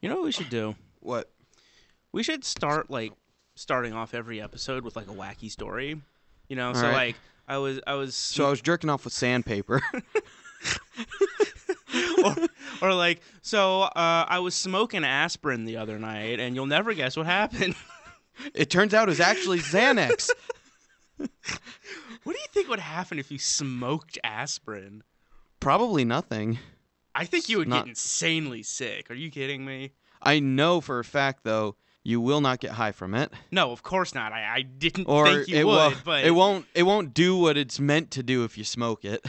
You know what we should do? What? We should start starting off every episode with a wacky story. You know, so I was jerking off with sandpaper. I was smoking aspirin the other night, and you'll never guess what happened. It turns out it was actually Xanax. What do you think would happen if you smoked aspirin? Probably nothing. I think you would get insanely sick. Are you kidding me? I know for a fact, though, you will not get high from it. No, of course not. I didn't think you would, but... It won't do what it's meant to do if you smoke it.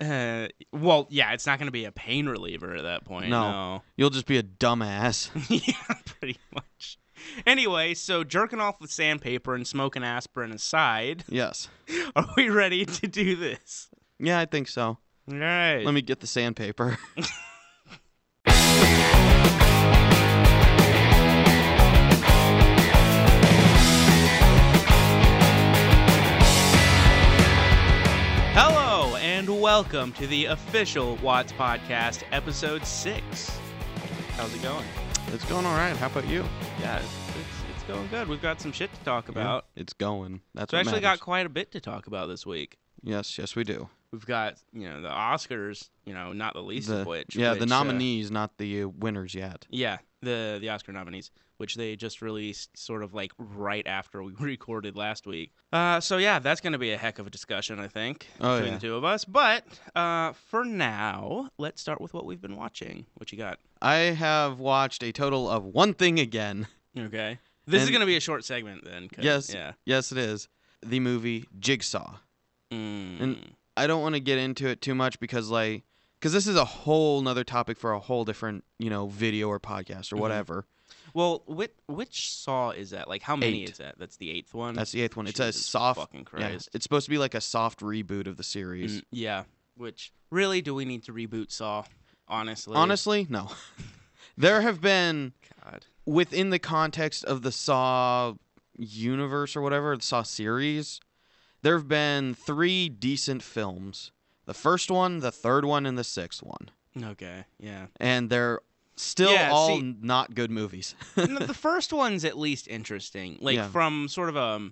It's not going to be a pain reliever at that point. No. You'll just be a dumbass. Yeah, pretty much. Anyway, so jerking off with sandpaper and smoking aspirin aside... Yes. Are we ready to do this? Yeah, I think so. All right. Let me get the sandpaper. Hello, and welcome to the official Watts Podcast, episode 6. How's it going? It's going all right. How about you? Yeah, it's going good. We've got some shit to talk about. Yeah, it's going. That's what matters. We actually got quite a bit to talk about this week. Yes, we do. We've got, the Oscars, not the least of which. Yeah, the nominees, not the winners yet. Yeah, the Oscar nominees, which they just released sort of right after we recorded last week. That's going to be a heck of a discussion, I think, between the two of us. But for now, let's start with what we've been watching. What you got? I have watched a total of one thing again. Okay. This is going to be a short segment then. Yes, yeah. Yes, it is. The movie Jigsaw. Mm. And I don't want to get into it too much because this is a whole nother topic for a whole different, video or podcast or whatever. Mm-hmm. Well, which saw is that? How many is that? That's the eighth one? That's the eighth one. Jesus, it's a soft... Fucking Christ. Yeah, it's supposed to be a soft reboot of the series. Yeah, which... Really, do we need to reboot Saw? Honestly, no. There have been... God. Within the context of the Saw universe or whatever, the Saw series... There have been 3 decent films. The first one, the third one, and the sixth one. Okay, yeah. And they're still not good movies. The first one's at least interesting. From sort of a...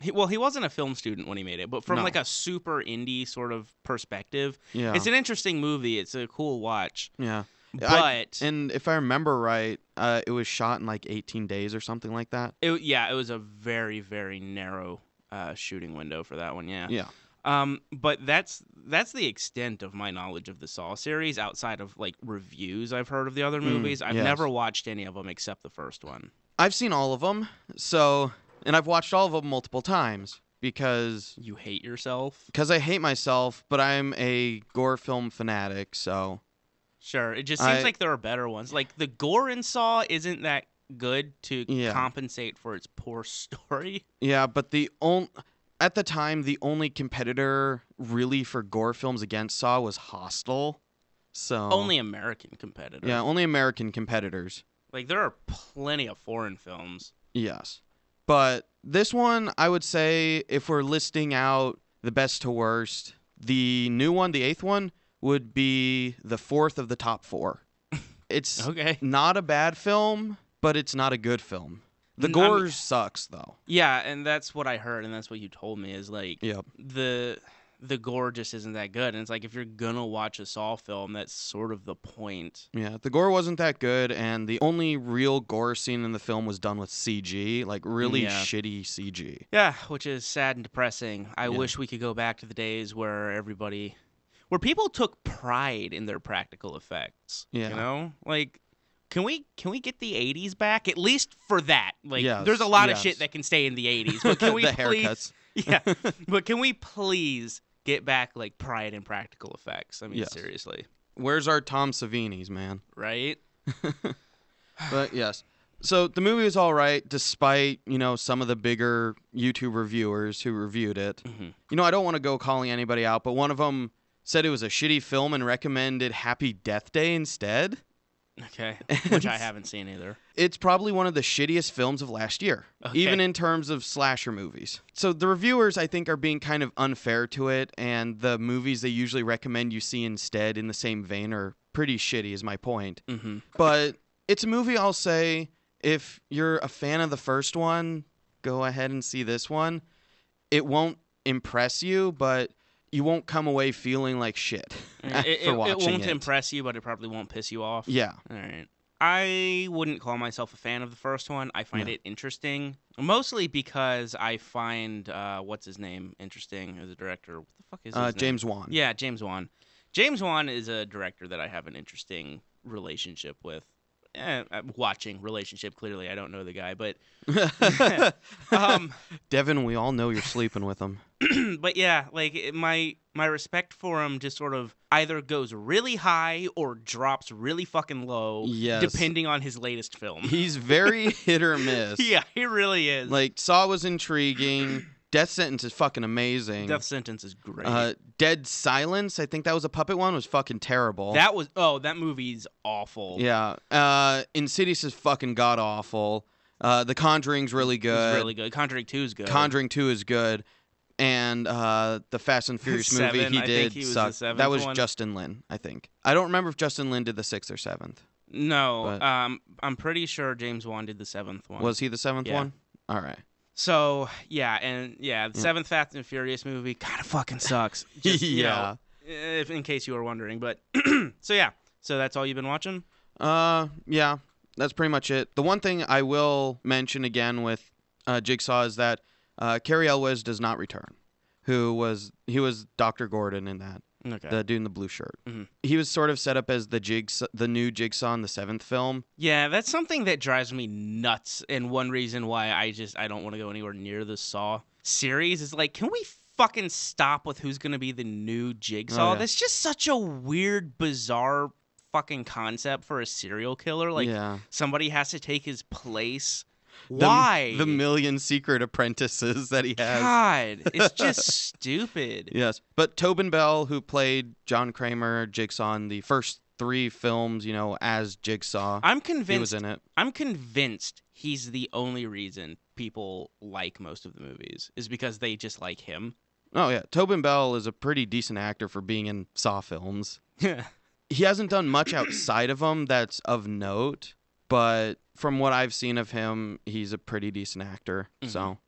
He wasn't a film student when he made it, but from a super indie sort of perspective, it's an interesting movie. It's a cool watch. Yeah. But... And if I remember right, it was shot in 18 days or something like that. It was a very, very narrow... shooting window for that one, yeah. Yeah. But that's the extent of my knowledge of the Saw series outside of reviews I've heard of the other movies. I've never watched any of them except the first one. I've seen all of them, and I've watched all of them multiple times because... You hate yourself? Because I hate myself, but I'm a gore film fanatic, so... Sure, it just seems like there are better ones. The gore in Saw isn't that... good to compensate for its poor story. Yeah, but at the time, the only competitor really for gore films against Saw was Hostel. So only American competitor. Yeah, only American competitors. There are plenty of foreign films. Yes. But this one, I would say, if we're listing out the best to worst, the new one, the eighth one, would be the fourth of the top 4. It's not a bad film... But it's not a good film. The gore sucks, though. Yeah, and that's what I heard, and that's what you told me, is the gore just isn't that good. And it's if you're going to watch a Saw film, that's sort of the point. Yeah, the gore wasn't that good, and the only real gore scene in the film was done with CG, really shitty CG. Yeah, which is sad and depressing. I wish we could go back to the days where where people took pride in their practical effects. Yeah. Can we get the 80s back? At least for that. There's a lot of shit that can stay in the 80s. But can we please... haircuts. Yeah. But can we please get back, pride and practical effects? I mean, seriously. Where's our Tom Savinis, man? Right? But, yes. So, the movie was all right, despite, some of the bigger YouTube reviewers who reviewed it. Mm-hmm. I don't want to go calling anybody out, but one of them said it was a shitty film and recommended Happy Death Day instead. Okay, which I haven't seen either. It's probably one of the shittiest films of last year, even in terms of slasher movies. So the reviewers, I think, are being kind of unfair to it, and the movies they usually recommend you see instead in the same vein are pretty shitty, is my point. Mm-hmm. But it's a movie I'll say, if you're a fan of the first one, go ahead and see this one. It won't impress you, but you won't come away feeling like shit after watching it. It won't impress you, but it probably won't piss you off. Yeah. All right. I wouldn't call myself a fan of the first one. I find it interesting, mostly because I find what's his name interesting as a director. What the fuck is his name? James Wan. Yeah, James Wan. James Wan is a director that I have an interesting relationship with. Watching relationship, clearly. I don't know the guy, but Devin, we all know you're sleeping with him. But yeah, like my respect for him just sort of either goes really high or drops really fucking low, depending on his latest film. He's very hit or miss. Yeah, he really is. Like, Saw was intriguing. Death Sentence is fucking amazing. Death Sentence is great. Dead Silence, I think that was a puppet one, was fucking terrible. That was, that movie's awful. Yeah. Insidious is fucking god-awful. The Conjuring's really good. It's really good. Conjuring 2 is good. Conjuring 2 is good. And the Fast and Furious movie he did sucked. That was one. Justin Lin, I think. I don't remember if Justin Lin did the 6th or 7th. No, but I'm pretty sure James Wan did the 7th one. Was he the 7th one? All right. So, the 7th Fast and Furious movie kind of fucking sucks. Just, if, in case you were wondering. But so that's all you've been watching? Yeah, that's pretty much it. The one thing I will mention again with Jigsaw is that Cary Elwes does not return, he was Dr. Gordon in that, the dude in the blue shirt. Mm-hmm. He was sort of set up as the new Jigsaw in the 7th film. Yeah, that's something that drives me nuts, and one reason why I don't want to go anywhere near the Saw series is, like, can we fucking stop with who's going to be the new Jigsaw? Oh, yeah. That's just such a weird, bizarre fucking concept for a serial killer. Like, somebody has to take his place. Why? The million secret apprentices that he has. God, it's just stupid. Yes. But Tobin Bell, who played John Kramer, Jigsaw in the first 3 films, as Jigsaw, he was in it. I'm convinced he's the only reason people like most of the movies is because they just like him. Oh, yeah. Tobin Bell is a pretty decent actor for being in Saw films. He hasn't done much outside of them that's of note, but from what I've seen of him, he's a pretty decent actor. Mm-hmm. So, all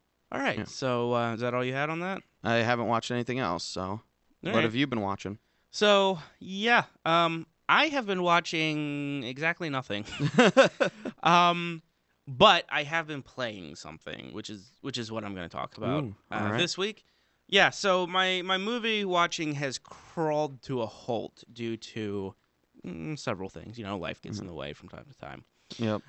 right. Yeah. So, is that all you had on that? I haven't watched anything else. So, what have you been watching? So, I have been watching exactly nothing. But I have been playing something, which is what I'm going to talk about this week. Yeah. So my movie watching has crawled to a halt due to several things. Life gets in the way from time to time. Yep.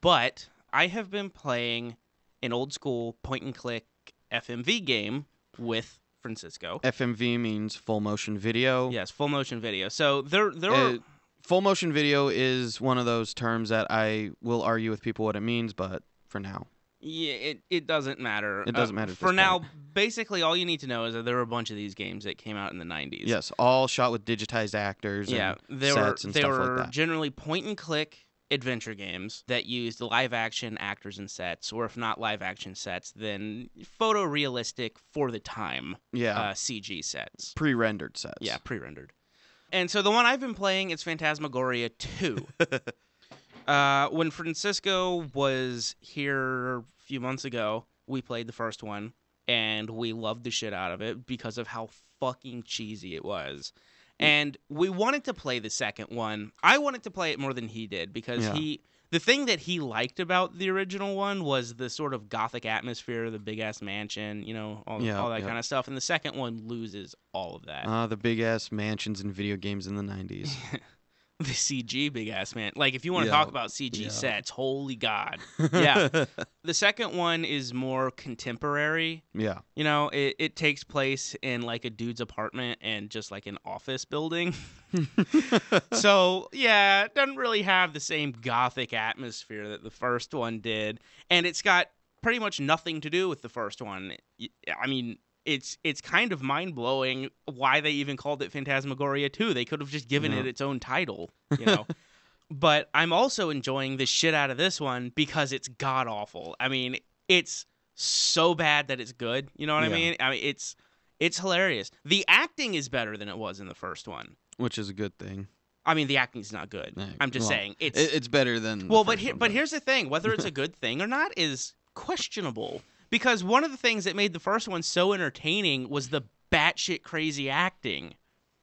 But I have been playing an old school point-and-click FMV game with Francisco. FMV means full motion video. Yes, full motion video. So there are... Full motion video is one of those terms that I will argue with people what it means, but for now. Yeah, it doesn't matter. It doesn't matter. For now, basically all you need to know is that there were a bunch of these games that came out in the 90s. Yes, all shot with digitized actors and sets and stuff like that. They were generally point-and-click adventure games that used live-action actors and sets, or if not live-action sets, then photorealistic for the time CG sets. Pre-rendered sets. Yeah, pre-rendered. And so the one I've been playing is Phantasmagoria 2. When Francisco was here a few months ago, we played the first one, and we loved the shit out of it because of how fucking cheesy it was. And we wanted to play the second one. I wanted to play it more than he did because the thing that he liked about the original one was the sort of gothic atmosphere, the big-ass mansion, all that kind of stuff. And the second one loses all of that. The big-ass mansions in video games in the 90s. The CG big ass man. Like, if you want to talk about CG sets, holy God. Yeah. The second one is more contemporary. Yeah. It takes place in like a dude's apartment and just like an office building. So, it doesn't really have the same gothic atmosphere that the first one did. And it's got pretty much nothing to do with the first one. I mean, it's kind of mind-blowing why they even called it Phantasmagoria 2. They could have just given it its own title, But I'm also enjoying the shit out of this one because it's god-awful. I mean, it's so bad that it's good. You know what I mean? I mean, it's hilarious. The acting is better than it was in the first one. Which is a good thing. I mean, the acting's not good. No, I'm just saying it's better than. Well, but here's the thing: whether it's a good thing or not is questionable, because one of the things that made the first one so entertaining was the batshit crazy acting.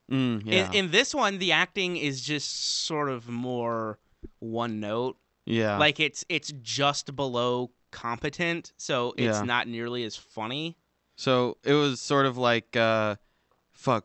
In this one, the acting is just sort of more one note. Yeah, like it's just below competent, so it's not nearly as funny. So it was sort of like.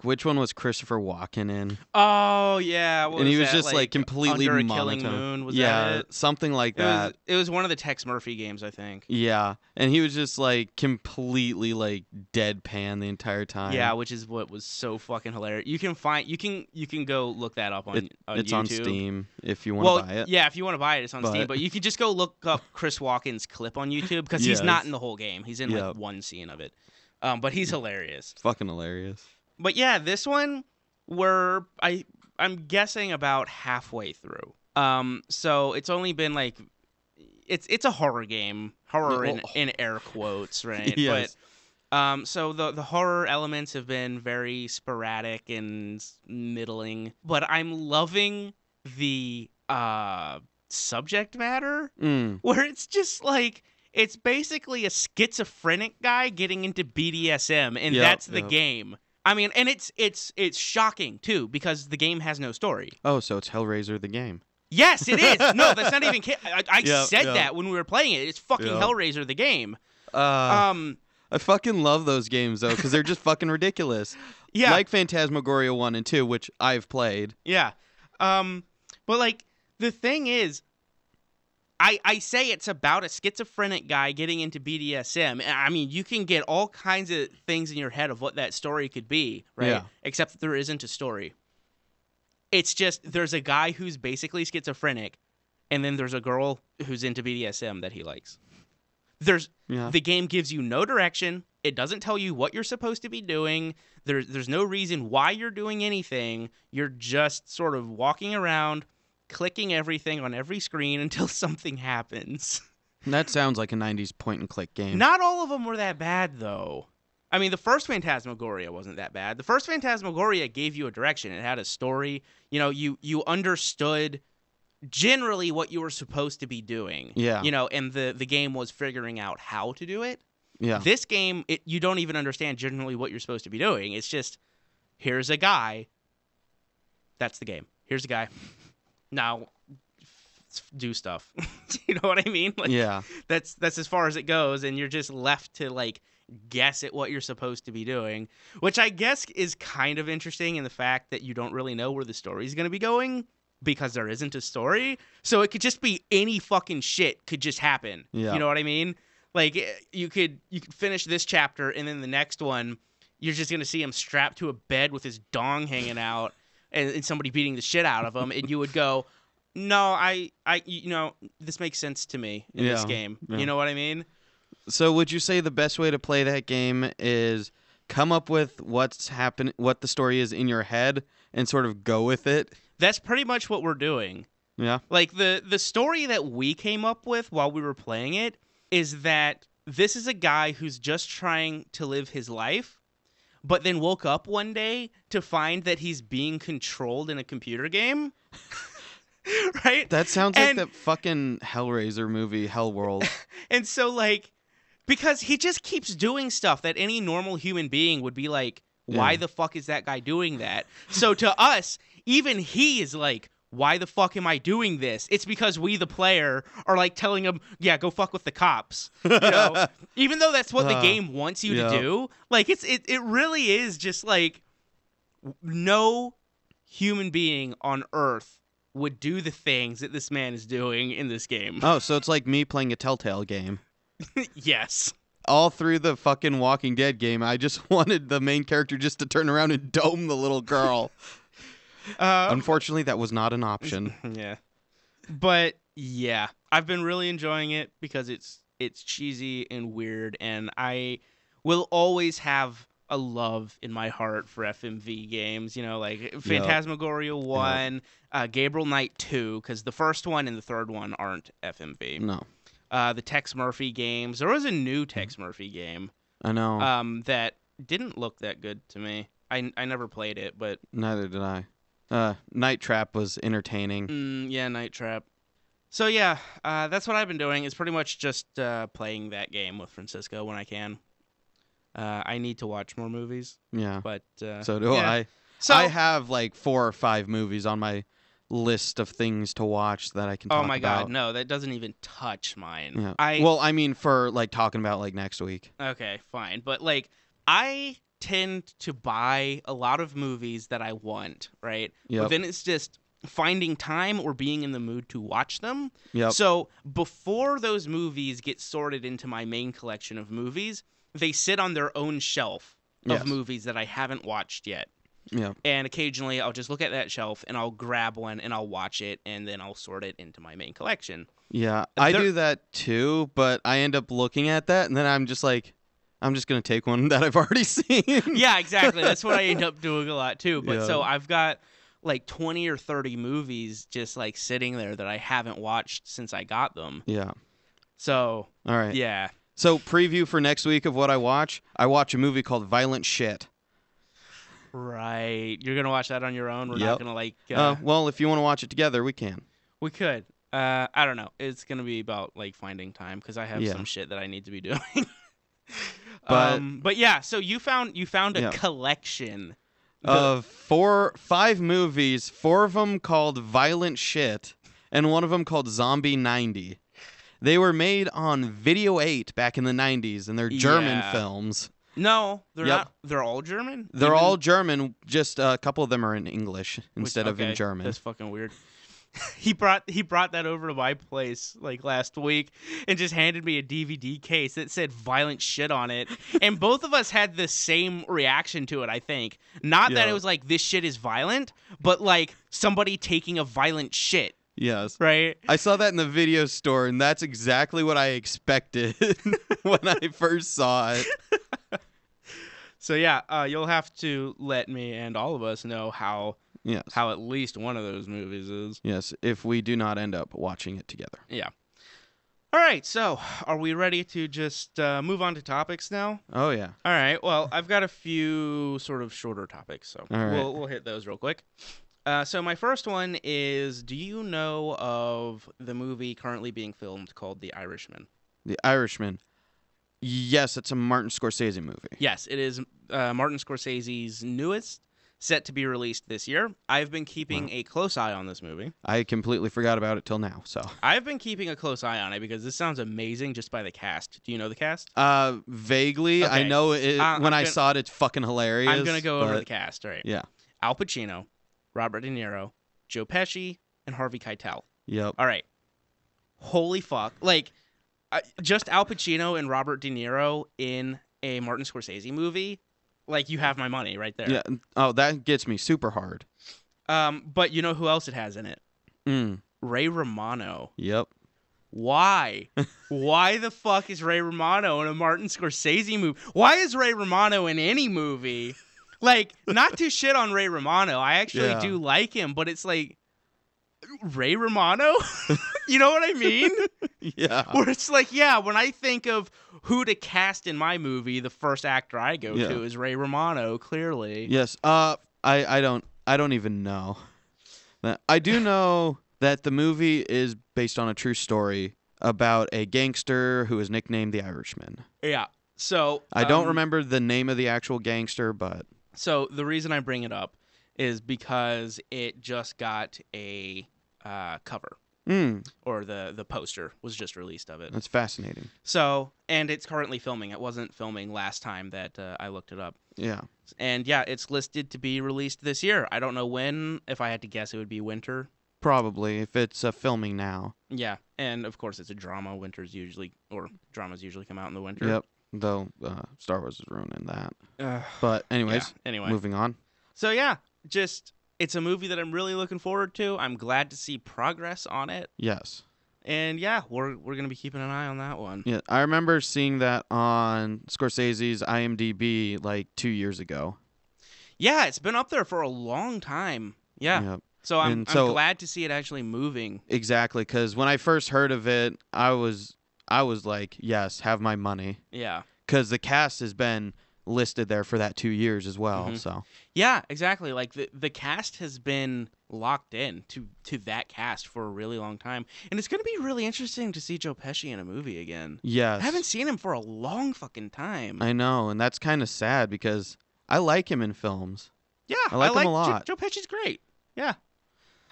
Which one was Christopher Walken in? Oh yeah, what and was he was that? Just like completely Under a monotone. Killing Moon, was that it? Something like that. It was one of the Tex Murphy games, I think. Yeah, and he was just like completely like deadpan the entire time. Yeah, which is what was so fucking hilarious. You can go look that up on it's YouTube. On Steam if you want to buy it. Yeah, if you want to buy it, it's on Steam. But you can just go look up Chris Walken's clip on YouTube because he's not in the whole game. He's in like one scene of it, but he's hilarious. Fucking hilarious. But yeah, this one I'm guessing about halfway through. So it's only been like it's a horror game, horror in air quotes, right? Yes. But so the horror elements have been very sporadic and middling, but I'm loving the subject matter where it's just like it's basically a schizophrenic guy getting into BDSM and that's the game. I mean, and it's shocking too because the game has no story. Oh, so it's Hellraiser the game. Yes, it is. No, that's not even. I said that when we were playing it. It's fucking Hellraiser the game. I fucking love those games though because they're just fucking ridiculous. Yeah, like Phantasmagoria 1 and 2, which I've played. Yeah, but like the thing is, I say it's about a schizophrenic guy getting into BDSM. I mean, you can get all kinds of things in your head of what that story could be, right? Yeah. Except that there isn't a story. It's just there's a guy who's basically schizophrenic, and then there's a girl who's into BDSM that he likes. The game gives you no direction. It doesn't tell you what you're supposed to be doing. There's no reason why you're doing anything. You're just sort of walking around, clicking everything on every screen until something happens. That sounds like a 90s point-and-click game. Not all of them were that bad, though. I mean, the first Phantasmagoria wasn't that bad. The first Phantasmagoria gave you a direction. It had a story. You know, you understood generally what you were supposed to be doing. Yeah. You know, and the game was figuring out how to do it. Yeah. This game, you don't even understand generally what you're supposed to be doing. It's just, here's a guy. That's the game. Here's a guy. Now do stuff. You know what I mean? Like, yeah. That's as far as it goes, and you're just left to like guess at what you're supposed to be doing, which I guess is kind of interesting in the fact that you don't really know where the story's going to be going because there isn't a story. So it could just be any fucking shit could just happen. Yeah. You know what I mean? Like you could finish this chapter and then the next one you're just going to see him strapped to a bed with his dong hanging out. And somebody beating the shit out of him, and you would go, no, I this makes sense to me in this game. Yeah. You know what I mean? So would you say the best way to play that game is come up with what the story is in your head and sort of go with it? That's pretty much what we're doing. Yeah. Like the story that we came up with while we were playing it is that this is a guy who's just trying to live his life, but then woke up one day to find that he's being controlled in a computer game. Right? That sounds like that fucking Hellraiser movie, Hellworld. And so, like, because he just keeps doing stuff that any normal human being would be like, why the fuck is that guy doing that? So to us, even he is like, why the fuck am I doing this? It's because we, the player, are like telling him, yeah, go fuck with the cops. You know? Even though that's what the game wants you to do, like it really is just like no human being on Earth would do the things that this man is doing in this game. Oh, so it's like me playing a Telltale game. Yes. All through the fucking Walking Dead game, I just wanted the main character just to turn around and dome the little girl. Unfortunately, that was not an option. Yeah. But, yeah. I've been really enjoying it because it's cheesy and weird, and I will always have a love in my heart for FMV games. You know, like Phantasmagoria 1, Gabriel Knight 2, because the first one and the third one aren't FMV. No. The Tex Murphy games. There was a new Tex Murphy game. I know. That didn't look that good to me. I never played it, but... Neither did I. Night Trap was entertaining. Yeah, Night Trap. So yeah, that's what I've been doing. It's pretty much just playing that game with Francisco when I can. I need to watch more movies. Yeah. But so do I. So I have like 4 or 5 movies on my list of things to watch that I can talk about. Oh my god, no, that doesn't even touch mine. Yeah. Well, I mean for like talking about like next week. Okay, fine. But like I tend to buy a lot of movies that I want, right? Yep. But then it's just finding time or being in the mood to watch them. Yep. So before those movies get sorted into my main collection of movies, they sit on their own shelf of movies that I haven't watched yet. Yeah. And occasionally I'll just look at that shelf and I'll grab one and I'll watch it and then I'll sort it into my main collection. Yeah, I do that too, but I end up looking at that and then I'm just like, I'm just going to take one that I've already seen. Yeah, exactly. That's what I end up doing a lot too. But so I've got like 20 or 30 movies just like sitting there that I haven't watched since I got them. Yeah. So, all right. Yeah. So preview for next week of what I watch a movie called Violent Shit. Right. You're going to watch that on your own? We're not going to like... well, if you want to watch it together, we can. We could. I don't know. It's going to be about like finding time because I have some shit that I need to be doing. But yeah, so you found a collection of 4-5 movies, 4 of them called Violent Shit and 1 of them called Zombie 90. They were made on Video 8 back in the 90s and they're German films. No, they're not. They're all German? They're all German. Just a couple of them are in English instead of in German. That's fucking weird. He brought that over to my place like last week and just handed me a DVD case that said Violent Shit on it. And both of us had the same reaction to it, I think. Not that it was like, this shit is violent, but like somebody taking a violent shit. Yes. Right? I saw that in the video store, and that's exactly what I expected when I first saw it. So, yeah, you'll have to let me and all of us know how at least one of those movies is. Yes, if we do not end up watching it together. Yeah. All right, so are we ready to just move on to topics now? Oh, yeah. All right, well, I've got a few sort of shorter topics, so we'll hit those real quick. So my first one is, do you know of the movie currently being filmed called The Irishman? The Irishman. Yes, it's a Martin Scorsese movie. Yes, it is Martin Scorsese's newest, set to be released this year. I've been keeping a close eye on this movie. I completely forgot about it till now, so. I've been keeping a close eye on it because this sounds amazing just by the cast. Do you know the cast? Vaguely. Okay. I know it, when I saw it, it's fucking hilarious. I'm going to go over the cast, all right? Yeah. Al Pacino, Robert De Niro, Joe Pesci, and Harvey Keitel. Yep. All right. Holy fuck. Like, just Al Pacino and Robert De Niro in a Martin Scorsese movie, like, you have my money right there. Yeah. Oh, that gets me super hard. But you know who else it has in it? Ray Romano. Yep. Why? Why the fuck is Ray Romano in a Martin Scorsese movie? Why is Ray Romano in any movie? Like, not to shit on Ray Romano. I actually do like him, but it's like, Ray Romano? You know what I mean? Yeah. Where it's like, yeah, when I think of who to cast in my movie, the first actor I go to is Ray Romano, clearly. Yes. I don't even know. I do know that the movie is based on a true story about a gangster who is nicknamed the Irishman. Yeah. So I don't remember the name of the actual gangster, but so the reason I bring it up is because it just got a cover. Or the poster was just released of it. That's fascinating. So, and it's currently filming. It wasn't filming last time that I looked it up. Yeah. And yeah, it's listed to be released this year. I don't know when. If I had to guess, it would be winter. Probably, if it's filming now. Yeah, and of course it's a drama. Dramas usually come out in the winter. Yep, though Star Wars is ruining that. But anyways, moving on. So yeah, just... It's a movie that I'm really looking forward to. I'm glad to see progress on it. Yes. And yeah, we're going to be keeping an eye on that one. Yeah, I remember seeing that on Scorsese's IMDb like 2 years ago. Yeah, it's been up there for a long time. Yeah. Yep. So I'm glad to see it actually moving. Exactly, cuz when I first heard of it, I was like, yes, have my money. Yeah. Cuz the cast has been listed there for that 2 years as well. Mm-hmm. So yeah, exactly. Like the cast has been locked in to that cast for a really long time, and it's going to be really interesting to see Joe Pesci in a movie again. Yes, I haven't seen him for a long fucking time. I know, and that's kind of sad because I like him in films. Yeah, I like him a lot. Joe Pesci's great. Yeah.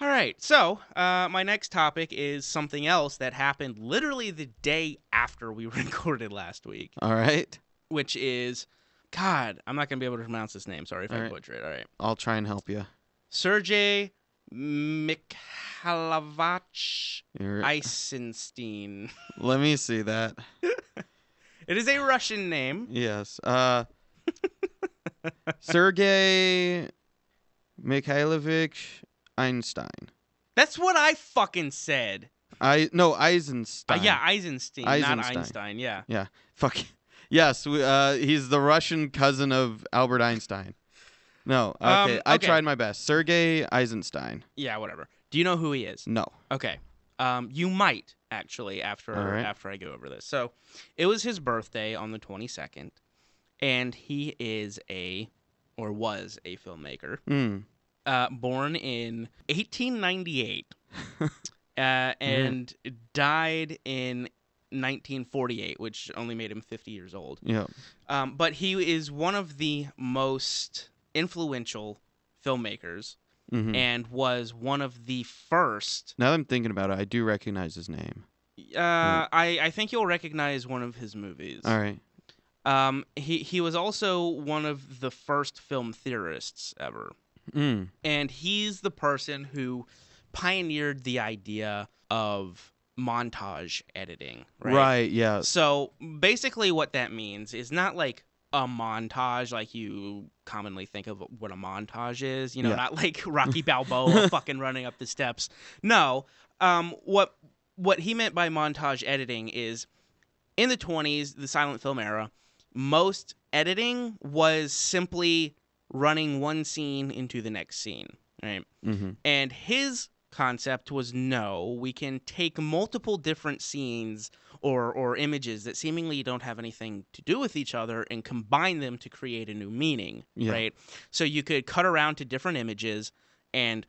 All right, so my next topic is something else that happened literally the day after we recorded last week. All right. Which is, God, I'm not going to be able to pronounce this name. Sorry if I butcher it. All right. I'll try and help you. Sergei Mikhailovich Eisenstein. Let me see that. It is a Russian name. Yes. Sergei Mikhailovich Einstein. That's what I fucking said. Eisenstein. Yeah, Eisenstein, not Einstein. Yeah. Yeah. Fuck. Yes, he's the Russian cousin of Albert Einstein. No, okay. I tried my best. Sergei Eisenstein. Yeah, whatever. Do you know who he is? No. Okay. You might actually after I go over this. So, it was his birthday on the 22nd, and he is was a filmmaker. Mm. Born in 1898 and died in 1948, which only made him 50 years old. Yeah. But he is one of the most influential filmmakers and was one of the first. Now that I'm thinking about it, I do recognize his name. I think you'll recognize one of his movies. All right. He was also one of the first film theorists ever. Mm. And he's the person who pioneered the idea of montage editing, right? Right, yeah. So basically what that means is not like a montage like you commonly think of what a montage is, you know, not like Rocky Balboa fucking running up the steps. No, what he meant by montage editing is in the 20s, the silent film era, most editing was simply running one scene into the next scene, right? Mm-hmm. And his concept was, no, we can take multiple different scenes or images that seemingly don't have anything to do with each other and combine them to create a new meaning, right? So you could cut around to different images and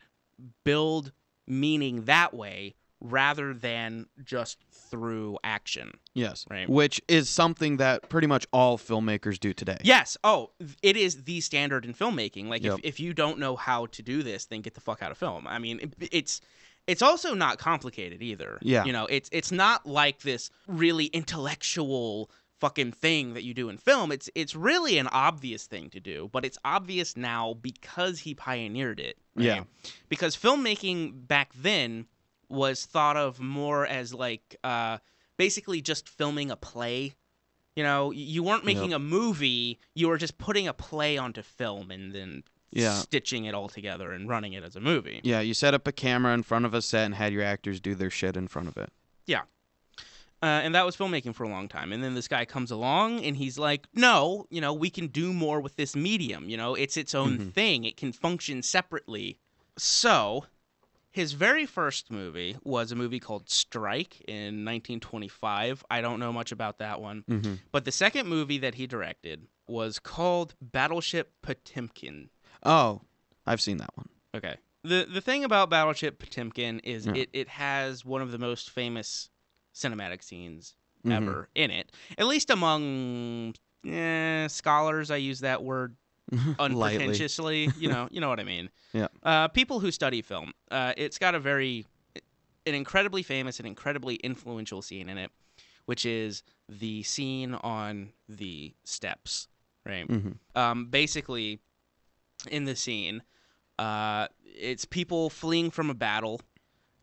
build meaning that way rather than just through action. Yes. Right? Which is something that pretty much all filmmakers do today. Yes. Oh, it is the standard in filmmaking. Like, if you don't know how to do this, then get the fuck out of film. I mean, it's also not complicated either. Yeah. You know, it's not like this really intellectual fucking thing that you do in film. It's really an obvious thing to do, but it's obvious now because he pioneered it. Right? Yeah. Because filmmaking back then was thought of more as like basically just filming a play. You know, you weren't making a movie, you were just putting a play onto film and then stitching it all together and running it as a movie. Yeah, you set up a camera in front of a set and had your actors do their shit in front of it. Yeah. And that was filmmaking for a long time. And then this guy comes along and he's like, no, you know, we can do more with this medium. You know, it's its own thing. It can function separately. So his very first movie was a movie called Strike in 1925. I don't know much about that one. Mm-hmm. But the second movie that he directed was called Battleship Potemkin. Oh, I've seen that one. Okay. The thing about Battleship Potemkin is it has one of the most famous cinematic scenes ever in it, at least among scholars. I use that word unpretentiously, you know what I mean. Yeah. People who study film. It's got an incredibly famous and incredibly influential scene in it, which is the scene on the steps, right? Mm-hmm. Basically, in the scene, it's people fleeing from a battle,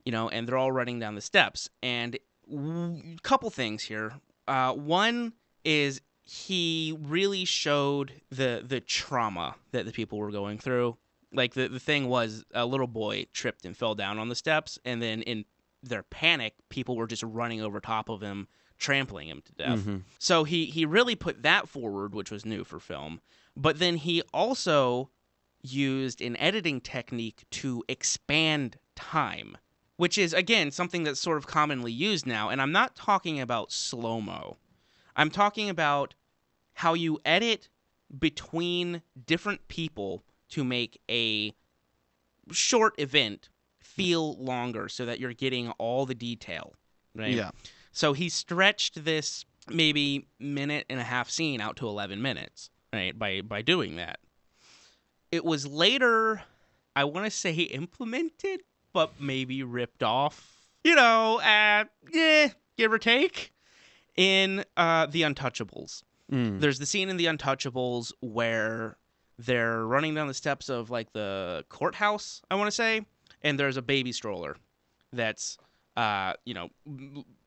you know, and they're all running down the steps. And a couple things here. One is, he really showed the trauma that the people were going through. Like, the thing was, a little boy tripped and fell down on the steps, and then in their panic, people were just running over top of him, trampling him to death. Mm-hmm. So he really put that forward, which was new for film. But then he also used an editing technique to expand time, which is, again, something that's sort of commonly used now. And I'm not talking about slow-mo. I'm talking about how you edit between different people to make a short event feel longer so that you're getting all the detail, right? Yeah. So he stretched this maybe minute and a half scene out to 11 minutes, right, by doing that. It was later, I want to say implemented, but maybe ripped off, you know, give or take, in The Untouchables. There's the scene in The Untouchables where they're running down the steps of, like, the courthouse, I want to say, and there's a baby stroller that's, you know,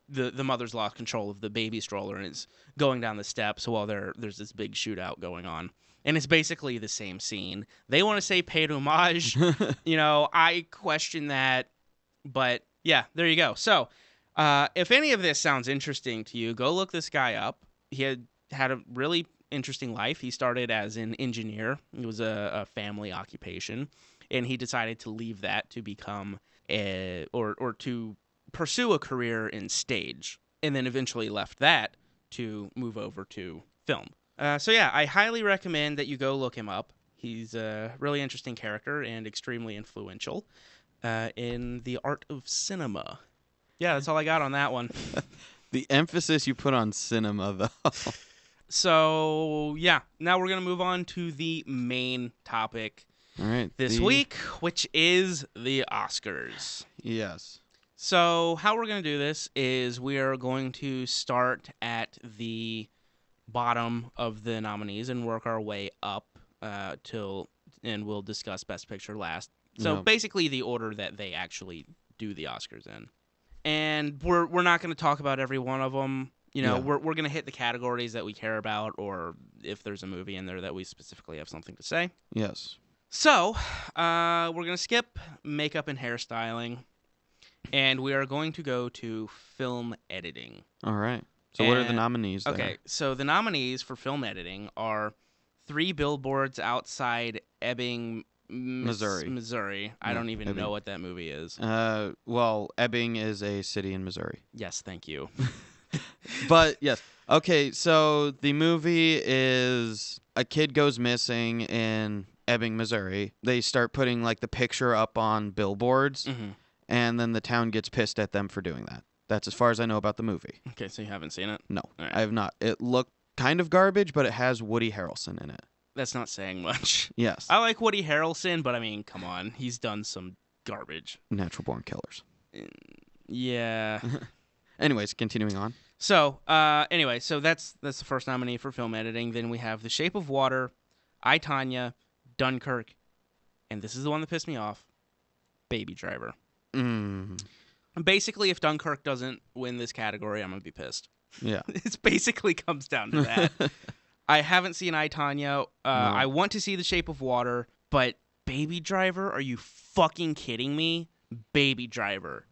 the mother's lost control of the baby stroller and is going down the steps while there's this big shootout going on. And it's basically the same scene. They want to say paid homage. You know, I question that. But, yeah, there you go. So, if any of this sounds interesting to you, go look this guy up. He had a really interesting life. He started as an engineer. It was a family occupation. And he decided to leave that to become to pursue a career in stage. And then eventually left that to move over to film. So, yeah, I highly recommend that you go look him up. He's a really interesting character and extremely influential in the art of cinema. Yeah, that's all I got on that one. The emphasis you put on cinema, though. So, yeah, now we're going to move on to the main topic this week, which is the Oscars. Yes. So how we're going to do this is we are going to start at the bottom of the nominees and work our way up and we'll discuss Best Picture last. So basically the order that they actually do the Oscars in. And we're not going to talk about every one of them. You know, we're going to hit the categories that we care about, or if there's a movie in there that we specifically have something to say. Yes. So we're going to skip makeup and hairstyling, and we are going to go to film editing. All right. So what are the nominees there? Okay, so the nominees for film editing are Three Billboards Outside Ebbing, Missouri. I don't even know what that movie is. Well, Ebbing is a city in Missouri. Yes, thank you. But, yes. Okay, so the movie is a kid goes missing in Ebbing, Missouri. They start putting, like, the picture up on billboards, and then the town gets pissed at them for doing that. That's as far as I know about the movie. Okay, so you haven't seen it? No, right. I have not. It looked kind of garbage, but it has Woody Harrelson in it. That's not saying much. Yes. I like Woody Harrelson, but I mean, come on. He's done some garbage. Natural Born Killers. Yeah. Anyways, continuing on. So, so that's the first nominee for film editing. Then we have The Shape of Water, I, Tonya, Dunkirk, and this is the one that pissed me off, Baby Driver. Basically, if Dunkirk doesn't win this category, I'm going to be pissed. Yeah. It basically comes down to that. I haven't seen I, Tonya. No. I want to see The Shape of Water, but Baby Driver? Are you fucking kidding me? Baby Driver.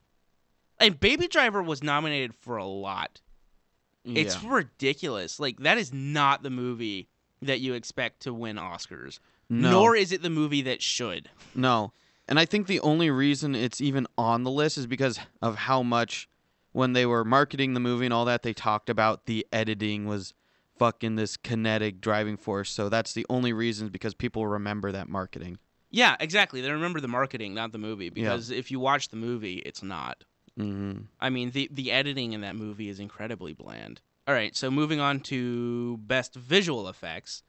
And Baby Driver was nominated for a lot. Yeah. It's ridiculous. Like, that is not the movie that you expect to win Oscars. No. Nor is it the movie that should. No. And I think the only reason it's even on the list is because of how much, when they were marketing the movie and all that, they talked about the editing was fucking this kinetic driving force. So that's the only reason, because people remember that marketing. Yeah, exactly. They remember the marketing, not the movie. Because if you watch the movie, it's not. I mean, the editing in that movie is incredibly bland. All right, so moving on to Best Visual Effects.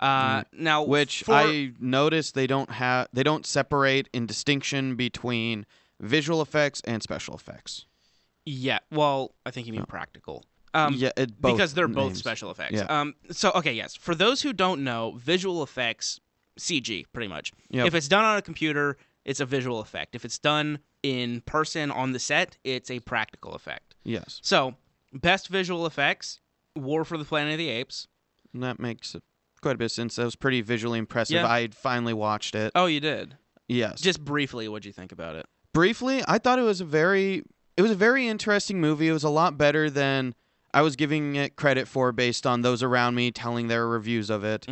Now, I noticed they don't separate in distinction between visual effects and special effects. Yeah, well, I think you mean practical. Because they're both special effects. Yeah. For those who don't know, visual effects, CG, pretty much. Yep. If it's done on a computer, it's a visual effect. If it's done in person on the set, it's a practical effect. Yes. So, Best Visual Effects, War for the Planet of the Apes. And that makes it quite a bit since that was pretty visually impressive. Yeah. I finally watched it. Oh, you did? Yes. Just briefly, what'd you think about it? Briefly, I thought it was a very interesting movie. It was a lot better than I was giving it credit for based on those around me telling their reviews of it.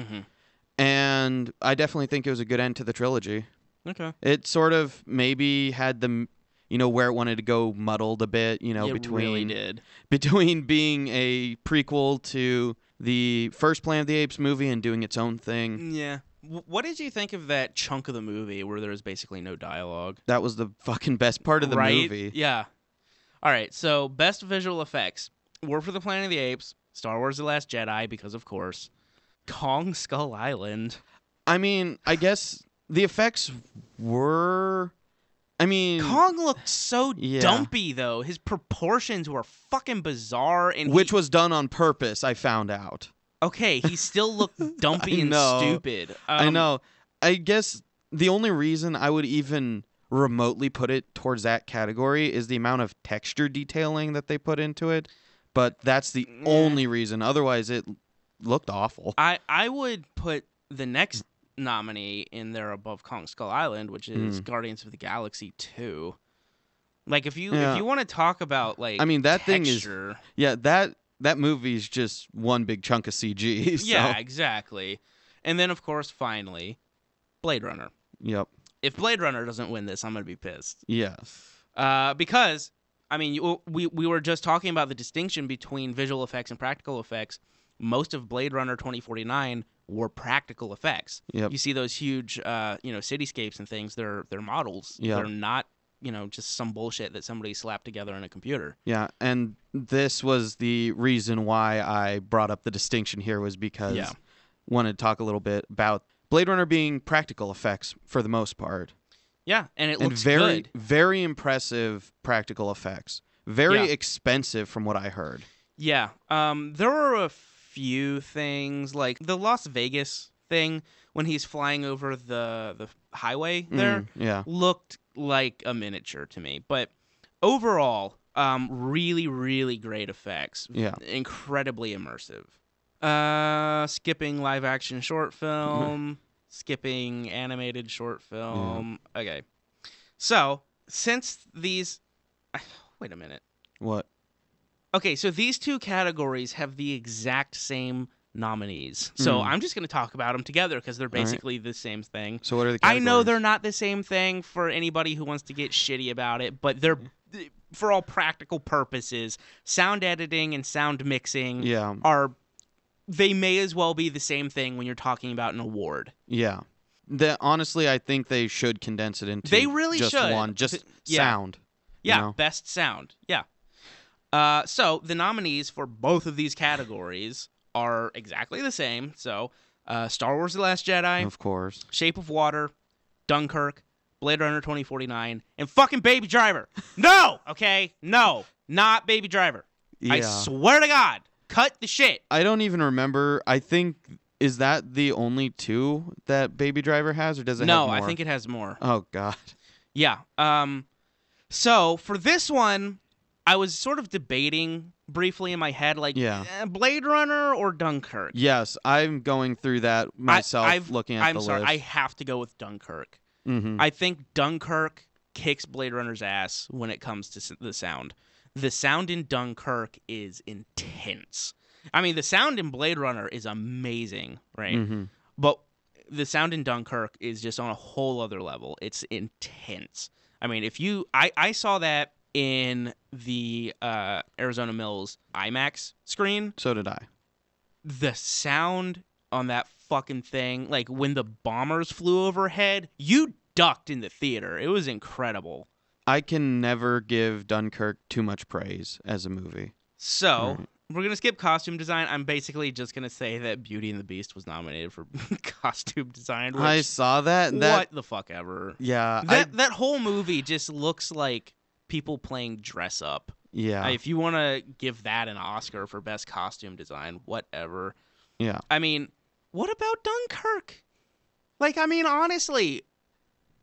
And I definitely think it was a good end to the trilogy. Okay. It sort of maybe had the you know, where it wanted to go muddled a bit, you know, between being a prequel to the first Planet of the Apes movie and doing its own thing. Yeah. What did you think of that chunk of the movie where there was basically no dialogue? That was the fucking best part of the movie. Yeah. All right, so best visual effects. War for the Planet of the Apes, Star Wars: The Last Jedi, because of course, Kong Skull Island. I mean, I guess the effects were... I mean... Kong looked so dumpy, though. His proportions were fucking bizarre. And which was done on purpose, I found out. Okay, he still looked dumpy and stupid. I know. I guess the only reason I would even remotely put it towards that category is the amount of texture detailing that they put into it. But that's the only reason. Otherwise, it looked awful. I would put the next nominee in there above Kong Skull Island, which is Guardians of the Galaxy 2. Like, if you want to talk about, like, I mean, that texture, thing is... Yeah, that movie's just one big chunk of CG. So. Yeah, exactly. And then, of course, finally, Blade Runner. Yep. If Blade Runner doesn't win this, I'm going to be pissed. Yeah. Because... I mean, we were just talking about the distinction between visual effects and practical effects. Most of Blade Runner 2049 were practical effects. Yep. You see those huge, cityscapes and things. They're models. Yep. They're not, just some bullshit that somebody slapped together in a computer. Yeah, and this was the reason why I brought up the distinction here, was because I wanted to talk a little bit about Blade Runner being practical effects for the most part. Yeah, and it looks very, good. Very impressive practical effects. Very expensive, from what I heard. Yeah, there were a few things, like the Las Vegas thing when he's flying over the highway there. Looked like a miniature to me. But overall, really, really great effects. Yeah, incredibly immersive. Skipping live action short film. Skipping animated short film. Yeah. Okay. So, since these... Wait a minute. What? Okay, so these two categories have the exact same nominees. So, I'm just going to talk about them together because they're basically the same thing. So, what are the categories? I know they're not the same thing for anybody who wants to get shitty about it, but they're, for all practical purposes, sound editing and sound mixing are... They may as well be the same thing when you're talking about an award. Yeah. Honestly, I think they should condense it into one. Just sound. Yeah, best sound. Yeah. So the nominees for both of these categories are exactly the same. So Star Wars: The Last Jedi. Of course. Shape of Water. Dunkirk. Blade Runner 2049. And fucking Baby Driver. No! Okay? No. Not Baby Driver. Yeah. I swear to God. Cut the shit. I don't even remember. I think, is that the only two that Baby Driver has, or does it have more? No, I think it has more. Oh, God. Yeah. So, for this one, I was sort of debating briefly in my head, like, Blade Runner or Dunkirk? Yes, I'm going through that myself, looking at the list. I have to go with Dunkirk. Mm-hmm. I think Dunkirk kicks Blade Runner's ass when it comes to the sound. The sound in Dunkirk is intense. I mean, the sound in Blade Runner is amazing, right? Mm-hmm. But the sound in Dunkirk is just on a whole other level. It's intense. I mean, I saw that in the Arizona Mills IMAX screen. So did I. The sound on that fucking thing, like when the bombers flew overhead, you ducked in the theater. It was incredible. I can never give Dunkirk too much praise as a movie. So, we're going to skip costume design. I'm basically just going to say that Beauty and the Beast was nominated for costume design. Which, I saw that. What the fuck ever. Yeah. That whole movie just looks like people playing dress up. Yeah. If you want to give that an Oscar for best costume design, whatever. Yeah. I mean, what about Dunkirk? Like, I mean, honestly...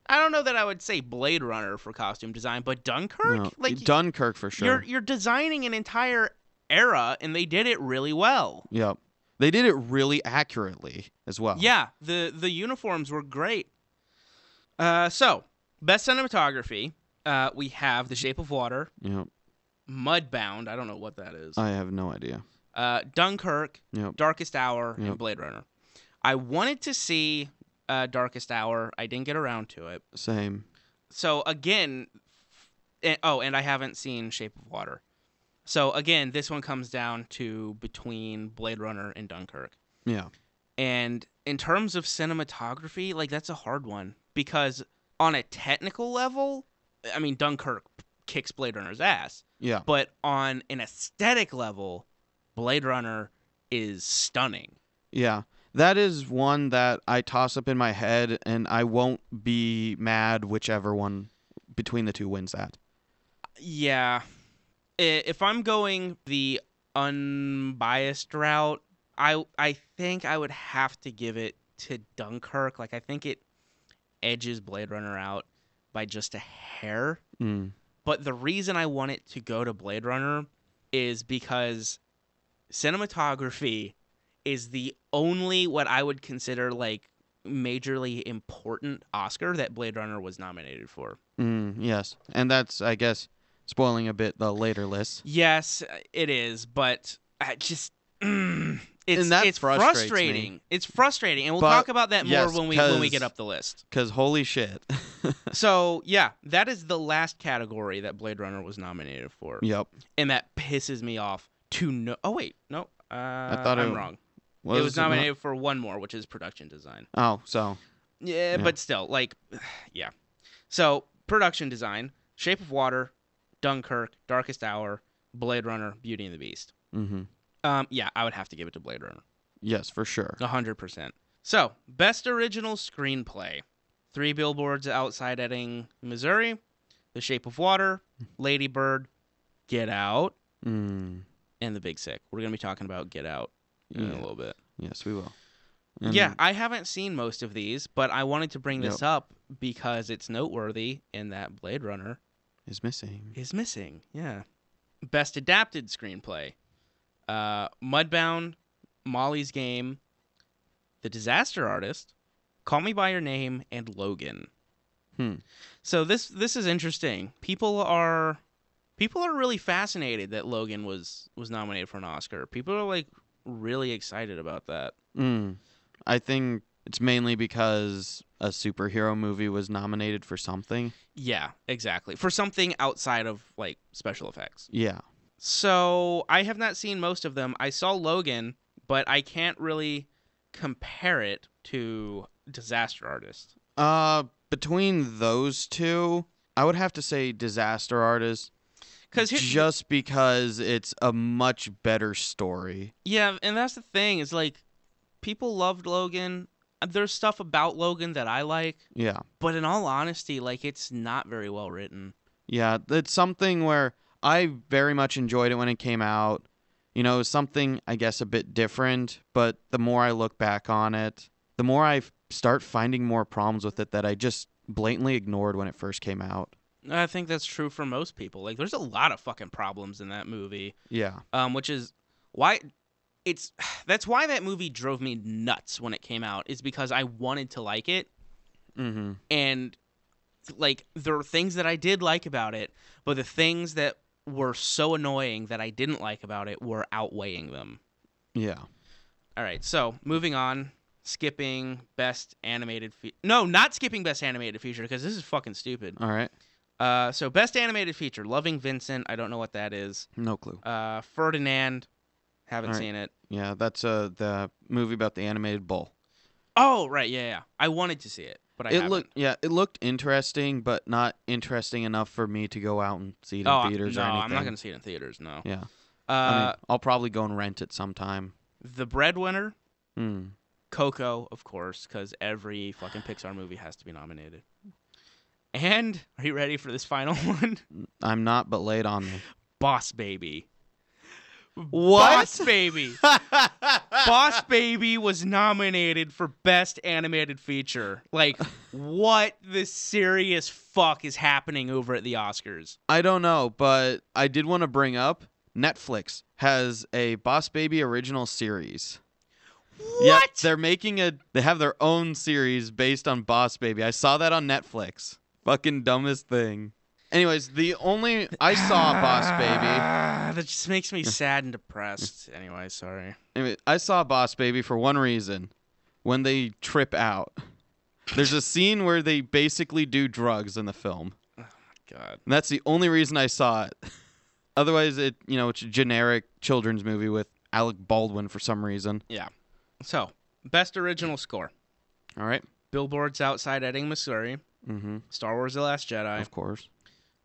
I don't know that I would say Blade Runner for costume design, but Dunkirk? No, like Dunkirk for sure. You're designing an entire era, and they did it really well. Yep. They did it really accurately as well. Yeah. The uniforms were great. So, best cinematography, we have The Shape of Water. Yep. Mudbound. I don't know what that is. I have no idea. Dunkirk, Darkest Hour, and Blade Runner. I wanted to see... Darkest Hour. I didn't get around to it. Same. So, again, And I haven't seen Shape of Water. So again, this one comes down to between Blade Runner and Dunkirk. Yeah. And in terms of cinematography, like, that's a hard one, because on a technical level, I mean, Dunkirk kicks Blade Runner's ass. Yeah. But on an aesthetic level, Blade Runner is stunning. Yeah. That is one that I toss up in my head, and I won't be mad whichever one between the two wins that. Yeah. If I'm going the unbiased route, I think I would have to give it to Dunkirk. Like, I think it edges Blade Runner out by just a hair. Mm. But the reason I want it to go to Blade Runner is because cinematography is the only what I would consider, like, majorly important Oscar that Blade Runner was nominated for. Mm, yes. And that's, I guess, spoiling a bit the later list. Yes, it is. But I just... it's frustrating. Me. It's frustrating, and we'll talk about that more when we get up the list. Because holy shit. So yeah, that is the last category that Blade Runner was nominated for. Yep. And that pisses me off. I thought I'm wrong. It was nominated for one more, which is production design. Oh, so yeah, but still, like, yeah. So production design, Shape of Water, Dunkirk, Darkest Hour, Blade Runner, Beauty and the Beast. Mm-hmm. Yeah, I would have to give it to Blade Runner. Yes, for sure. 100%. So, Best Original Screenplay. 3 Billboards Outside Ebbing, Missouri, The Shape of Water, Lady Bird, Get Out, and The Big Sick. We're going to be talking about Get Out in a little bit. Yes, we will. And yeah, I haven't seen most of these, but I wanted to bring this up because it's noteworthy in that Blade Runner... is missing. Is missing, yeah. Best Adapted Screenplay. Mudbound, Molly's Game, The Disaster Artist, Call Me by Your Name, and Logan. So this is interesting. People are really fascinated that Logan was nominated for an Oscar. People are, like, really excited about that. I think it's mainly because a superhero movie was nominated for something. Yeah, exactly. For something outside of, like, special effects. Yeah. So I have not seen most of them. I saw Logan, but I can't really compare it to Disaster Artist. Between those two, I would have to say Disaster Artist, just because it's a much better story. Yeah, and that's the thing, is, like, people loved Logan. There's stuff about Logan that I like. Yeah. But in all honesty, like, it's not very well written. Yeah, it's something where... I very much enjoyed it when it came out. You know, it was something, I guess, a bit different, but the more I look back on it, the more I start finding more problems with it that I just blatantly ignored when it first came out. I think that's true for most people. Like, there's a lot of fucking problems in that movie. Yeah. Which is why that's why that movie drove me nuts when it came out, is because I wanted to like it. Mm-hmm. And, like, there were things that I did like about it, but the things that were so annoying that I didn't like about it were outweighing them. Yeah. All right, so moving on, skipping Best Animated Feature. No, not skipping Best Animated Feature, because this is fucking stupid. All right. So Best Animated Feature, Loving Vincent. I don't know what that is. No clue. Ferdinand. Haven't seen it. Yeah, that's the movie about the animated bull. Oh, right, yeah. I wanted to see it, but I haven't. It looked interesting, but not interesting enough for me to go out and see it in theaters or anything. No, I'm not going to see it in theaters, no. Yeah. I mean, I'll probably go and rent it sometime. The Breadwinner. Coco, of course, because every fucking Pixar movie has to be nominated. And are you ready for this final one? I'm not, but lay it on me. Boss Baby. What? Boss Baby. Boss Baby was nominated for Best Animated Feature. Like, what the serious fuck is happening over at the Oscars? I don't know, but I did want to bring up Netflix has a Boss Baby original series. What? Yeah, they're making they have their own series based on Boss Baby. I saw that on Netflix. Fucking dumbest thing. Anyways, I saw Boss Baby. That just makes me sad and depressed. Anyway, sorry. Anyway, I saw Boss Baby for one reason. When they trip out. There's a scene where they basically do drugs in the film. Oh, God. And that's the only reason I saw it. Otherwise, it, you know, it's a generic children's movie with Alec Baldwin for some reason. Yeah. So, best original score. All right. Billboards Outside Ebbing, Missouri. Mm-hmm. Star Wars: The Last Jedi. Of course.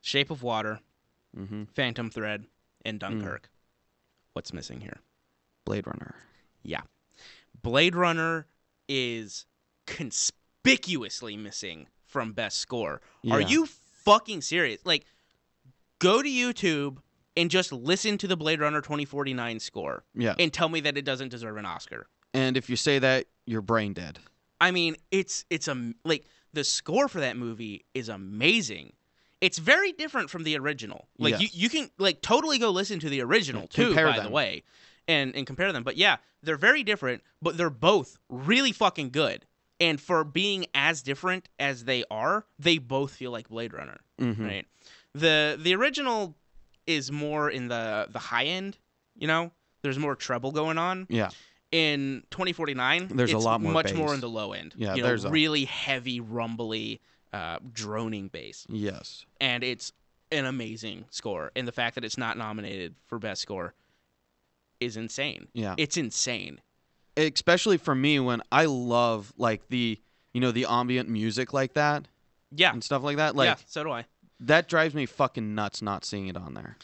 Shape of Water. Mm-hmm. Phantom Thread. And Dunkirk. What's missing here? Blade Runner. Yeah. Blade Runner is conspicuously missing from best score. Yeah. Are you fucking serious? Like, go to YouTube and just listen to the Blade Runner 2049 score. Yeah. And tell me that it doesn't deserve an Oscar. And if you say that, you're brain dead. I mean, it's the score for that movie is amazing. It's very different from the original. Like, yes. you can, like, totally go listen to the original, too, compare by them. The way, and compare them. But, yeah, they're very different, but they're both really fucking good. And for being as different as they are, they both feel like Blade Runner, mm-hmm. right? The original is more in the high end, you know? There's more treble going on. Yeah. In 2049, there's a lot more much bass. More in the low end. Yeah, you know, there's really heavy, rumbly, droning bass. Yes. And it's an amazing score. And the fact that it's not nominated for best score is insane. Yeah. It's insane. Especially for me when I love, like, the, you know, the ambient music like that. Yeah. And stuff like that. Like, yeah, so do I. That drives me fucking nuts not seeing it on there.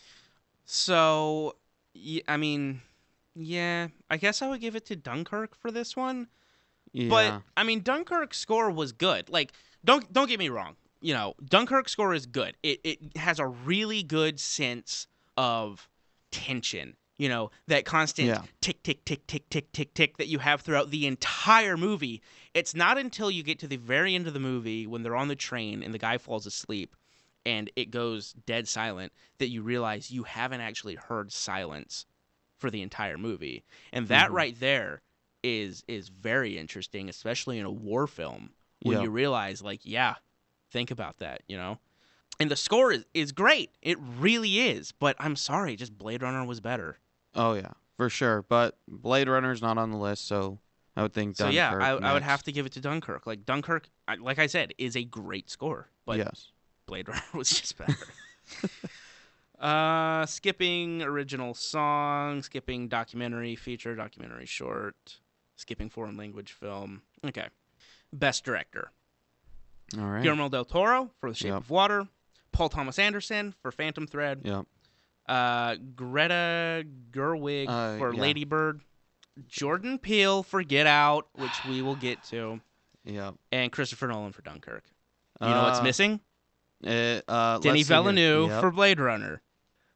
So, I mean, yeah, I guess I would give it to Dunkirk for this one. Yeah. But, I mean, Dunkirk's score was good. Like, Don't get me wrong. You know, Dunkirk's score is good. It has a really good sense of tension. You know, that constant tick, tick, tick, tick, tick, tick, tick that you have throughout the entire movie. It's not until you get to the very end of the movie when they're on the train and the guy falls asleep and it goes dead silent that you realize you haven't actually heard silence for the entire movie. And that mm-hmm. right there is very interesting, especially in a war film. When you realize, like, yeah, think about that, you know? And the score is great. It really is. But I'm sorry, just Blade Runner was better. Oh, yeah, for sure. But Blade Runner's not on the list, so I would think Dunkirk. So, yeah, I would have to give it to Dunkirk. Like, Dunkirk, like I said, is a great score. But yes. Blade Runner was just better. Skipping original song, skipping documentary feature, documentary short, skipping foreign language film. Okay. Best director. All right. Guillermo del Toro for The Shape of Water. Paul Thomas Anderson for Phantom Thread. Yep. Greta Gerwig for Lady Bird. Jordan Peele for Get Out, which we will get to. Yep. And Christopher Nolan for Dunkirk. You know what's missing? Denis Villeneuve for Blade Runner.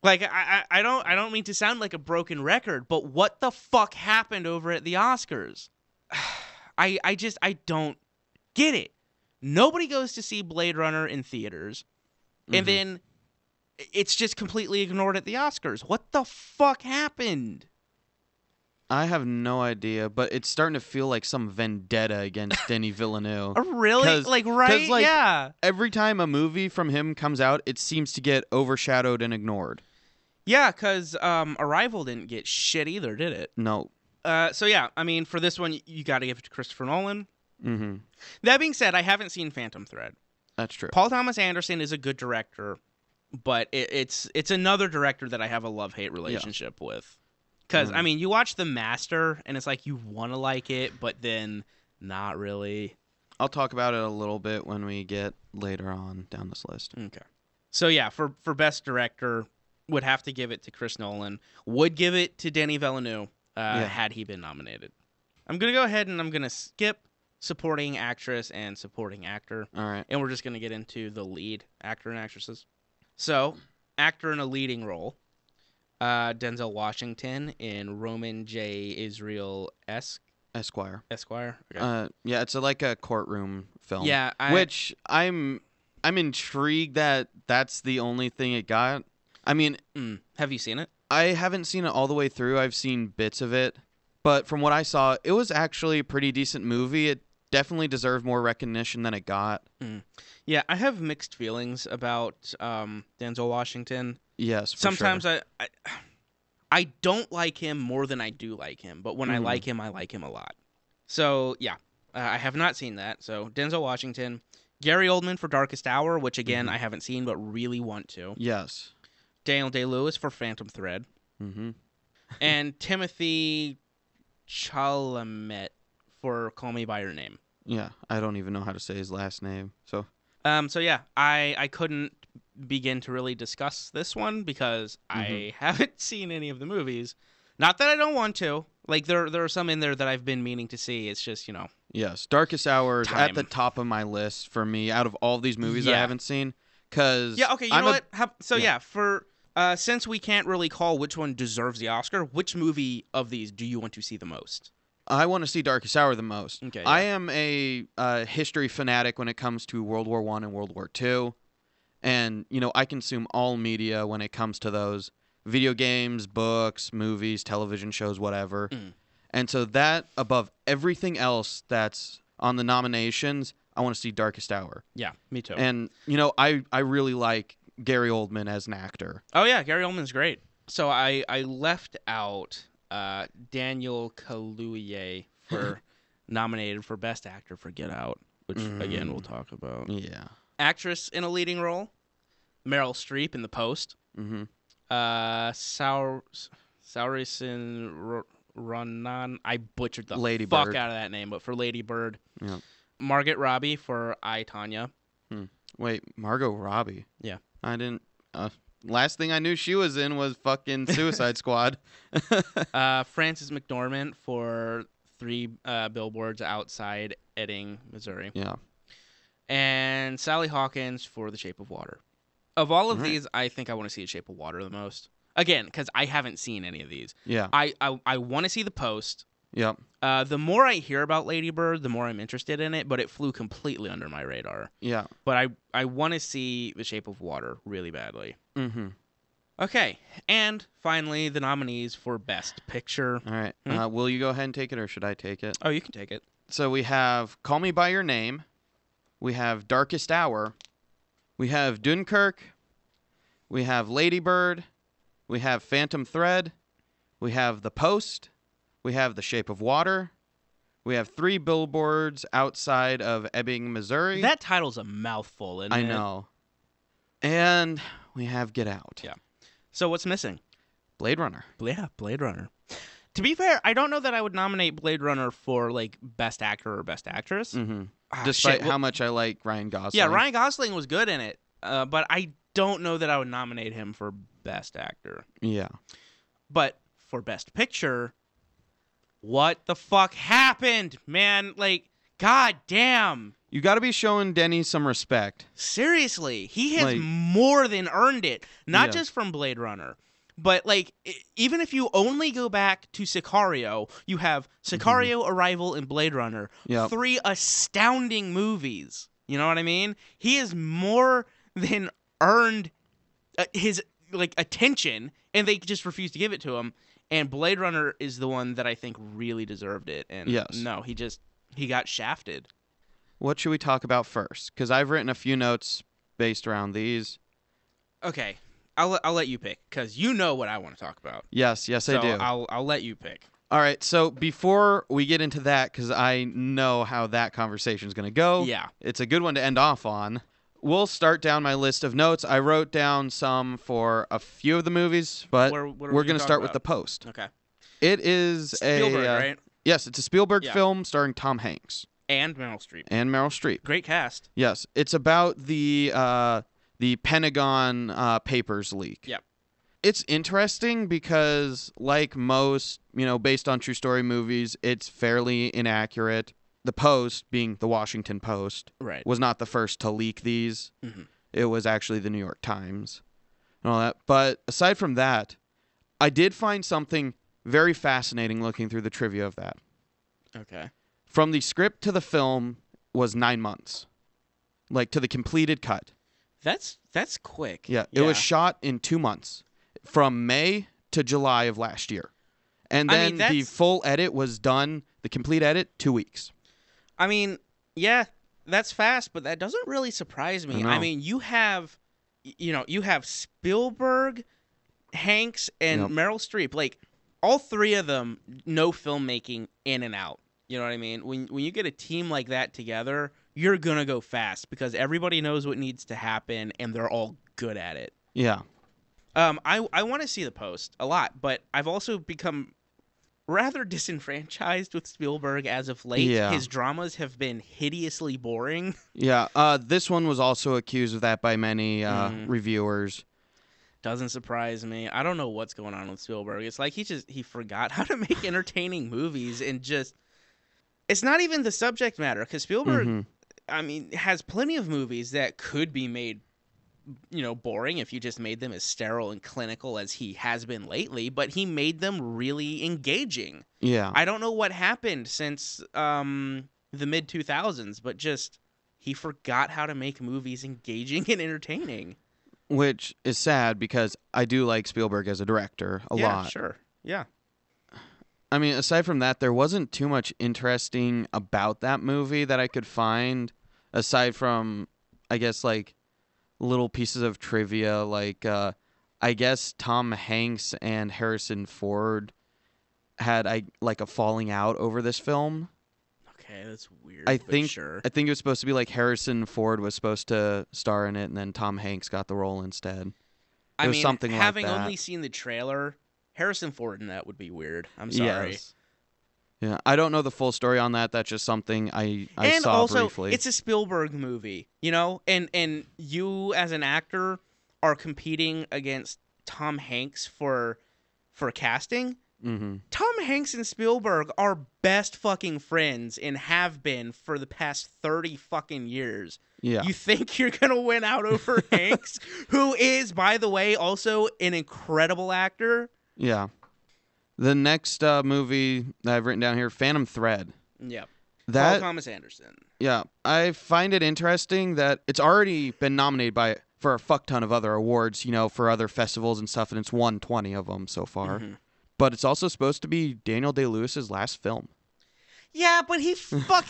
Like, I don't mean to sound like a broken record, but what the fuck happened over at the Oscars? I don't get it. Nobody goes to see Blade Runner in theaters, and mm-hmm. then it's just completely ignored at the Oscars. What the fuck happened? I have no idea, but it's starting to feel like some vendetta against Denis Villeneuve. Really? Like, right? Like, yeah. Every time a movie from him comes out, it seems to get overshadowed and ignored. Yeah, because Arrival didn't get shit either, did it? No. So, yeah, I mean, for this one, you got to give it to Christopher Nolan. Mm-hmm. That being said, I haven't seen Phantom Thread. That's true. Paul Thomas Anderson is a good director, but it's another director that I have a love-hate relationship with. Because, I mean, you watch The Master, and it's like you want to like it, but then not really. I'll talk about it a little bit when we get later on down this list. Okay. So, yeah, for Best Director, would have to give it to Chris Nolan. Would give it to Denis Villeneuve. Had he been nominated. I'm going to go ahead and I'm going to skip supporting actress and supporting actor. All right. And we're just going to get into the lead actor and actresses. So, actor in a leading role. Denzel Washington in Roman J. Israel-esque. Esquire. Okay. It's like a courtroom film. Yeah. Which I'm intrigued that that's the only thing it got. I mean... Have you seen it? I haven't seen it all the way through. I've seen bits of it. But from what I saw, it was actually a pretty decent movie. It definitely deserved more recognition than it got. Yeah, I have mixed feelings about Denzel Washington. Yes, for sometimes sure. I don't like him more than I do like him. But when I like him a lot. So, yeah, I have not seen that. So, Denzel Washington, Gary Oldman for Darkest Hour, which, again, I haven't seen but really want to. Yes. Daniel Day-Lewis for Phantom Thread. Mm-hmm. And Timothy Chalamet for Call Me by Your Name. Yeah, I don't even know how to say his last name. So, I couldn't begin to really discuss this one because I haven't seen any of the movies. Not that I don't want to. Like, there are some in there that I've been meaning to see. It's just, you know. Yes, Darkest Hour is at the top of my list for me out of all these movies I haven't seen. Cause since we can't really call which one deserves the Oscar, which movie of these do you want to see the most? I want to see Darkest Hour the most. Okay, yeah. I am a history fanatic when it comes to World War I and World War II. And, you know, I consume all media when it comes to those. Video games, books, movies, television shows, whatever. Mm. And so that, above everything else that's on the nominations, I want to see Darkest Hour. Yeah, me too. And, you know, I really like Gary Oldman as an actor. Oh, yeah, Gary Oldman's great. So I left out Daniel Kaluuya for nominated for Best Actor for Get Out, which, again, we'll talk about. Yeah. Actress in a leading role, Meryl Streep in The Post. Mm-hmm. Saoirse Ronan, I butchered the fuck out of that name, but for Lady Bird. Yeah. Margot Robbie for I, Tonya. Wait, Margot Robbie? Yeah. I didn't... last thing I knew she was in was fucking Suicide Squad. Frances McDormand for 3 Billboards Outside Ebbing, Missouri. Yeah. And Sally Hawkins for The Shape of Water. Of all of these, I think I want to see The Shape of Water the most. Again, because I haven't seen any of these. Yeah. I want to see The Post. Yep. The more I hear about Lady Bird, the more I'm interested in it, but it flew completely under my radar. Yeah. But I want to see The Shape of Water really badly. Mm-hmm. Okay. And finally, the nominees for Best Picture. All right. Will you go ahead and take it, or should I take it? Oh, you can take it. So we have Call Me By Your Name. We have Darkest Hour. We have Dunkirk, we have Lady Bird, we have Phantom Thread, we have The Post, we have The Shape of Water, we have 3 Billboards Outside of Ebbing, Missouri. That title's a mouthful, isn't it? I know. And we have Get Out. Yeah. So what's missing? Blade Runner. Yeah, Blade Runner. To be fair, I don't know that I would nominate Blade Runner for, like, Best Actor or Best Actress. Mm-hmm. Despite how much I like Ryan Gosling. Yeah, Ryan Gosling was good in it, but I don't know that I would nominate him for Best Actor. Yeah. But for Best Picture, what the fuck happened, man? Like, goddamn. You got to be showing Denny some respect. Seriously. He has more than earned it, not just from Blade Runner. But, like, even if you only go back to Sicario, you have Sicario, Arrival, and Blade Runner. Yep. 3 astounding movies. You know what I mean? He has more than earned his, like, attention, and they just refuse to give it to him. And Blade Runner is the one that I think really deserved it. And no, he got shafted. What should we talk about first? Because I've written a few notes based around these. Okay. I'll let you pick, because you know what I want to talk about. Yes, so I do. I'll let you pick. All right, so before we get into that, because I know how that conversation is going to go. Yeah. It's a good one to end off on. We'll start down my list of notes. I wrote down some for a few of the movies, but we're going to start with The Post. Okay. It is Spielberg, right? Yes, it's a Spielberg film starring Tom Hanks. And Meryl Streep. Great cast. Yes, it's about the Pentagon Papers leak. Yep. It's interesting because, like most, you know, based on true story movies, it's fairly inaccurate. The Post, being the Washington Post, was not the first to leak these. Mm-hmm. It was actually the New York Times and all that. But aside from that, I did find something very fascinating looking through the trivia of that. Okay. From the script to the film was 9 months, like, to the completed cut. That's quick. Yeah, it was shot in 2 months, from May to July of last year. And then the full edit was done, the complete edit, 2 weeks. I mean, yeah, that's fast, but that doesn't really surprise me. I mean, you have Spielberg, Hanks, and Meryl Streep. Like, all 3 of them know filmmaking in and out. You know what I mean? When you get a team like that together, you're going to go fast because everybody knows what needs to happen and they're all good at it. Yeah. I want to see The Post a lot, but I've also become rather disenfranchised with Spielberg as of late. Yeah. His dramas have been hideously boring. Yeah. This one was also accused of that by many reviewers. Doesn't surprise me. I don't know what's going on with Spielberg. It's like he forgot how to make entertaining movies and just... It's not even the subject matter, because Spielberg, I mean, has plenty of movies that could be made, you know, boring if you just made them as sterile and clinical as he has been lately, but he made them really engaging. Yeah. I don't know what happened since the mid-2000s, but just he forgot how to make movies engaging and entertaining. Which is sad, because I do like Spielberg as a director a lot. Yeah, sure. Yeah. I mean, aside from that, there wasn't too much interesting about that movie that I could find, aside from, I guess, like, little pieces of trivia, like I guess Tom Hanks and Harrison Ford had a falling out over this film. Okay, that's weird. I think it was supposed to be like Harrison Ford was supposed to star in it, and then Tom Hanks got the role instead. Having only seen the trailer, Harrison Ford in that would be weird. I'm sorry. Yes. Yeah, I don't know the full story on that. That's just something I saw also, briefly. And also, it's a Spielberg movie, you know? And you, as an actor, are competing against Tom Hanks for casting. Mm-hmm. Tom Hanks and Spielberg are best fucking friends and have been for the past 30 fucking years. Yeah. You think you're going to win out over Hanks, who is, by the way, also an incredible actor? Yeah. The next movie that I've written down here, Phantom Thread. Yeah. Paul Thomas Anderson. Yeah. I find it interesting that it's already been nominated for a fuck ton of other awards, you know, for other festivals and stuff, and it's won 20 of them so far. Mm-hmm. But it's also supposed to be Daniel Day-Lewis's last film. Yeah, but he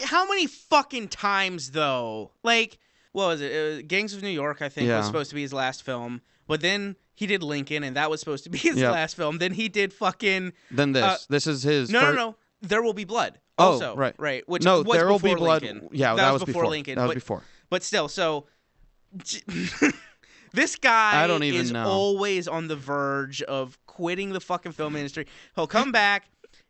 how many fucking times, though? Like, what was it? It was Gangs of New York, I think, was supposed to be his last film. But then... he did Lincoln, and that was supposed to be his last film. Then he did fucking... Then this. This is his... No. There Will Be Blood. Also, right. Which no, was There Will Be Blood. Lincoln. Yeah, that was before Lincoln. That was before. But still, so... this guy is always on the verge of quitting the fucking film industry. He'll come back,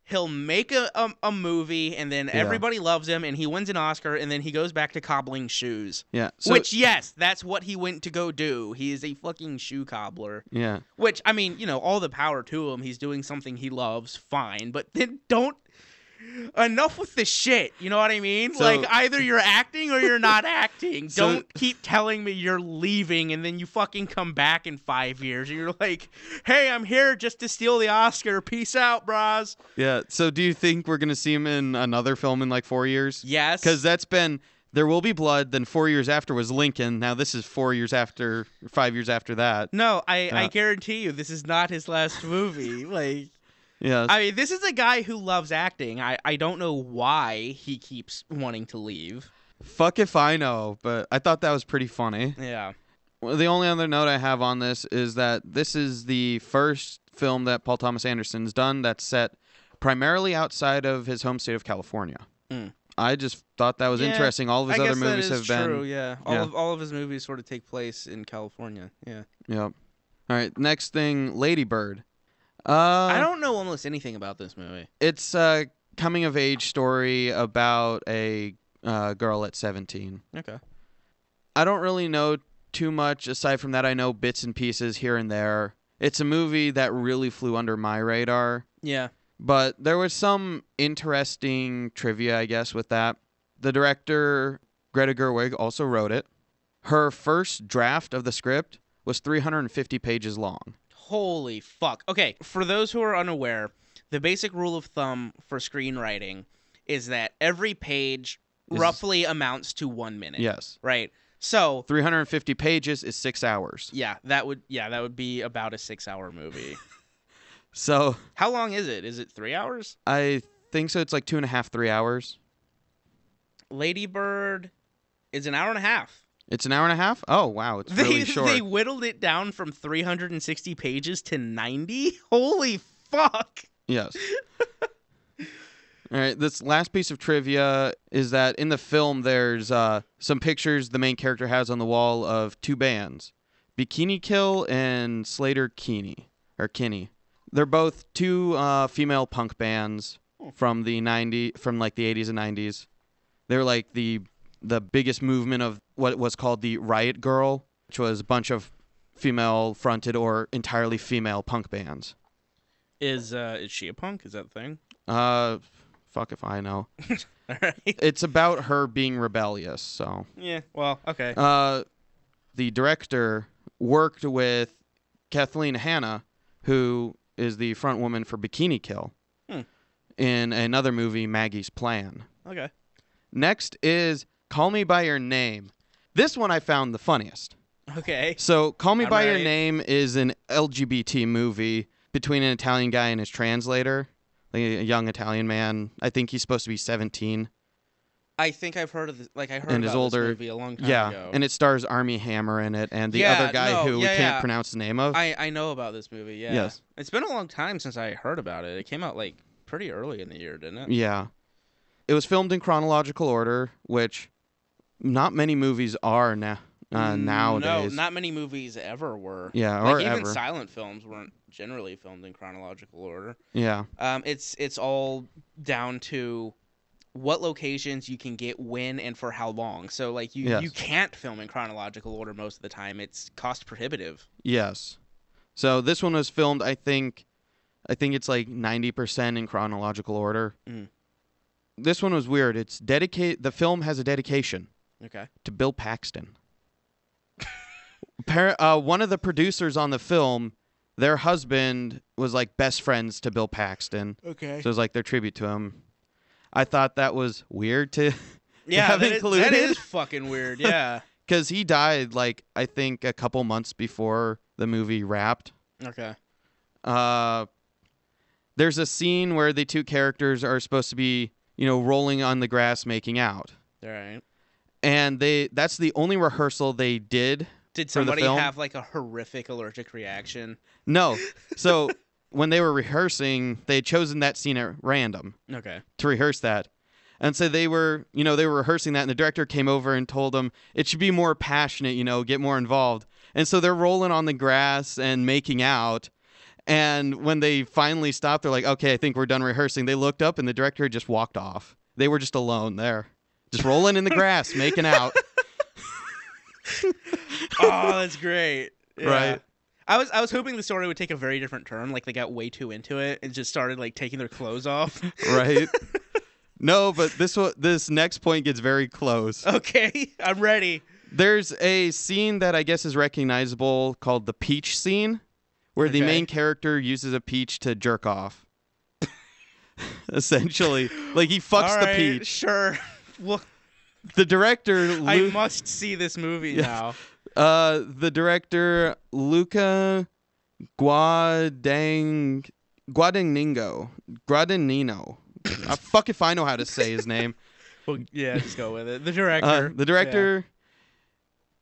he'll make a movie, and then everybody loves him, and he wins an Oscar, and then he goes back to cobbling shoes. Yeah. So, which, yes, that's what he went to go do. He is a fucking shoe cobbler. Yeah. Which, I mean, you know, all the power to him. He's doing something he loves, fine. But then don't... enough with the shit. You know what I mean? So, like, either you're acting or you're not acting. So, don't keep telling me you're leaving and then you fucking come back in 5 years and you're like, hey, I'm here just to steal the Oscar. Peace out, bros. Yeah. So do you think we're going to see him in another film in like 4 years? Yes. Because that's been There Will Be Blood. Then 4 years after was Lincoln. Now this is 4 years after, 5 years after that. No, I guarantee you this is not his last movie. Like. Yeah, I mean, this is a guy who loves acting. I don't know why he keeps wanting to leave. Fuck if I know, but I thought that was pretty funny. Yeah. Well, the only other note I have on this is that this is the first film that Paul Thomas Anderson's done that's set primarily outside of his home state of California. Mm. I just thought that was interesting. All of his other movies have been... I guess that is true, yeah. All of his movies sort of take place in California, yeah. Yeah. All right, next thing, Lady Bird. I don't know almost anything about this movie. It's a coming-of-age story about a girl at 17. Okay. I don't really know too much. Aside from that, I know bits and pieces here and there. It's a movie that really flew under my radar. Yeah. But there was some interesting trivia, I guess, with that. The director, Greta Gerwig, also wrote it. Her first draft of the script was 350 pages long. Holy fuck. Okay, for those who are unaware, the basic rule of thumb for screenwriting is that every page roughly amounts to 1 minute. Yes. Right? So 350 pages is 6 hours. Yeah, that would be about a 6 hour movie. So how long is it? Is it 3 hours? I think so. It's like 2.5, 3 hours. Lady Bird is an hour and a half. It's an hour and a half? Oh, wow. It's really short. They whittled it down from 360 pages to 90? Holy fuck. Yes. All right, this last piece of trivia is that in the film there's some pictures the main character has on the wall of two bands, Bikini Kill and Slater Kinney. They're both two female punk bands from the 90s, from like the 80s and 90s. They're like the biggest movement of what was called the Riot Girl, which was a bunch of female fronted or entirely female punk bands. Is she a punk? Is that the thing? Fuck if I know. All right. It's about her being rebellious, so. Yeah, well, okay. The director worked with Kathleen Hanna, who is the front woman for Bikini Kill, in another movie, Maggie's Plan. Okay. Next is Call Me by Your Name. This one I found the funniest. Okay. So Call Me by Your Name is an LGBT movie between an Italian guy and his translator, like a young Italian man. I think he's supposed to be 17. I think I've heard of this, like I heard about this movie a long time ago. And it stars Armie Hammer in it and the other guy who we can't pronounce the name of. I know about this movie, yeah. Yes. It's been a long time since I heard about it. It came out like pretty early in the year, didn't it? Yeah. It was filmed in chronological order, which not many movies are nowadays. No, not many movies ever were. Yeah, like, or even silent films weren't generally filmed in chronological order. Yeah. It's all down to what locations you can get when and for how long. So, like, you can't film in chronological order most of the time. It's cost prohibitive. Yes. So this one was filmed, I think it's like 90% in chronological order. Mm. This one was weird. It's the film has a dedication. Okay. To Bill Paxton. One of the producers on the film, their husband was like best friends to Bill Paxton. Okay. So it was like their tribute to him. I thought that was weird to have included. That is fucking weird, yeah. Because he died, like, I think a couple months before the movie wrapped. Okay. There's a scene where the two characters are supposed to be, rolling on the grass making out. All right. And that's the only rehearsal they did. Did somebody have, like, a horrific allergic reaction? No. So when they were rehearsing, they had chosen that scene at random. Okay. To rehearse that. And so they were rehearsing that, and the director came over and told them it should be more passionate, get more involved. And so they're rolling on the grass and making out. And when they finally stopped, they're like, okay, I think we're done rehearsing. They looked up, and the director just walked off. They were just alone there, just rolling in the grass, making out. Oh, that's great. Yeah. Right. I was hoping the story would take a very different turn, like they got way too into it and just started like taking their clothes off. Right. No, but this next point gets very close. Okay, I'm ready. There's a scene that I guess is recognizable called the peach scene, where the main character uses a peach to jerk off. Essentially, like he fucks the peach. Sure. Well, the director I must see this movie now. The director, Luca Guadagnino. Fuck if I know how to say his name. Well, yeah, just go with it. The director,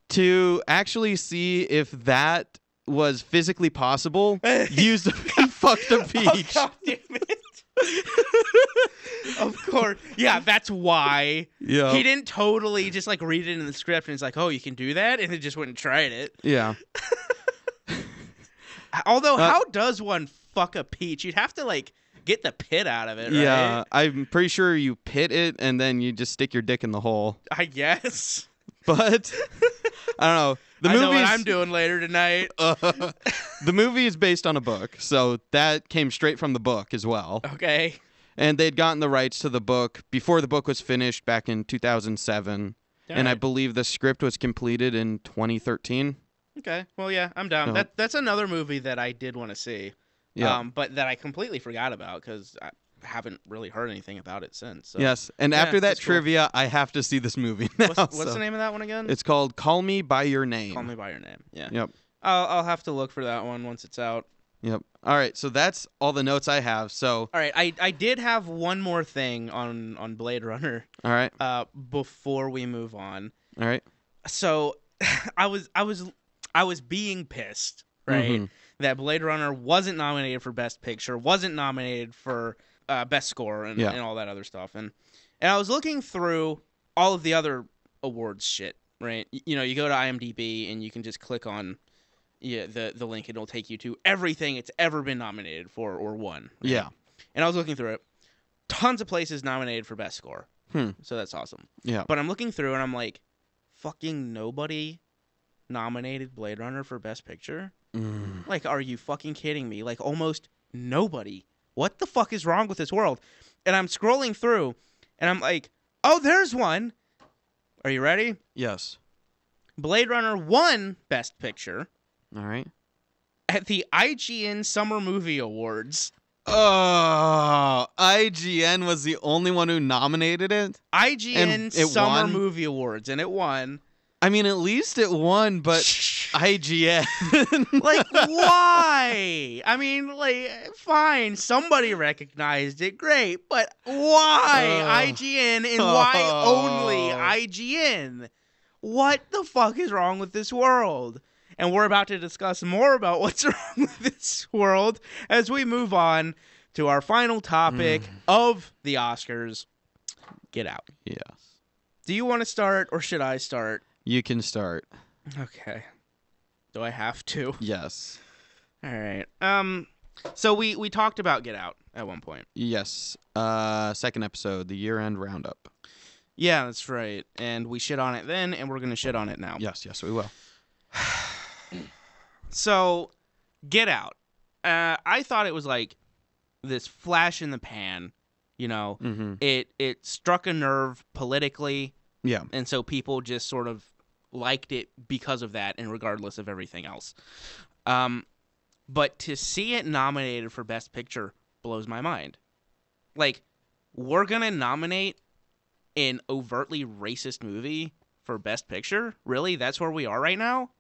to actually see if that was physically possible, used a fucked a peach. Oh, God damn it. Of course. Yeah, that's why. Yeah. He didn't totally just like read it in the script and it's like, oh, you can do that? And he just went and tried it. Yeah. Although, how does one fuck a peach? You'd have to like get the pit out of it, right? Yeah, I'm pretty sure you pit it and then you just stick your dick in the hole, I guess. But I don't know. I know what I'm doing later tonight. The movie is based on a book, so that came straight from the book as well. Okay. And they'd gotten the rights to the book before the book was finished back in 2007. All and right. I believe the script was completed in 2013. Okay. Well, yeah, I'm down. No. That's another movie that I did want to see, yeah. But that I completely forgot about because I haven't really heard anything about it since. So. Yes, and after that trivia, cool. I have to see this movie now. What's the name of that one again? It's called Call Me by Your Name. Call Me by Your Name, yeah. Yep. I'll have to look for that one once it's out. Yep. All right, so that's all the notes I have. So all right, I did have one more thing on Blade Runner. All right. Before we move on. All right. So I was being pissed, right? Mm-hmm. That Blade Runner wasn't nominated for Best Picture, wasn't nominated for best score and, and all that other stuff. And I was looking through all of the other awards shit, right? You know, you go to IMDb and you can just click on the link. It'll take you to everything it's ever been nominated for or won. Right? Yeah. And I was looking through it. Tons of places nominated for best score. So that's awesome. Yeah. But I'm looking through and I'm like, fucking nobody nominated Blade Runner for best picture? Like, are you fucking kidding me? Like, almost nobody. What the fuck is wrong with this world? And I'm scrolling through and I'm like, oh, there's one. Are you ready? Yes. Blade Runner won best picture. All right. At the IGN Summer Movie Awards. Oh, IGN was the only one who nominated it? IGN Summer Movie Awards, and it won. I mean, at least it won, but IGN. Like, why? I mean, like, fine, somebody recognized it, great, but why IGN and why only IGN? What the fuck is wrong with this world? And we're about to discuss more about what's wrong with this world as we move on to our final topic of the Oscars, Get Out. Yes. Do you want to start or should I start? You can start. Okay. Do I have to? Yes. All right. So we talked about Get Out at one point. Yes. Second episode, the year-end roundup. Yeah, that's right. And we shit on it then, and we're going to shit on it now. Yes, yes, we will. So, Get Out. I thought it was like this flash in the pan, you know. It struck a nerve politically. Yeah. And so people just sort of liked it because of that and regardless of everything else. But to see it nominated for Best Picture blows my mind. Like, we're going to nominate an overtly racist movie for Best Picture? Really? That's where we are right now?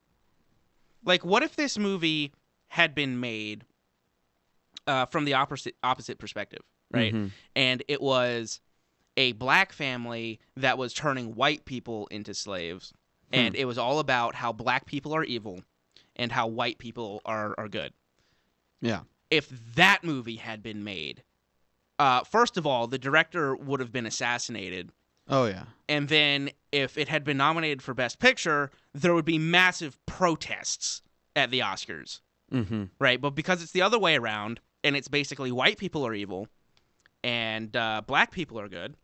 Like, what if this movie had been made from the opposite perspective, right? And it was a black family that was turning white people into slaves, and it was all about how black people are evil and how white people are good. Yeah. If that movie had been made, first of all, the director would have been assassinated. Oh, yeah. And then if it had been nominated for Best Picture, there would be massive protests at the Oscars, right? But because it's the other way around, and it's basically white people are evil and black people are good,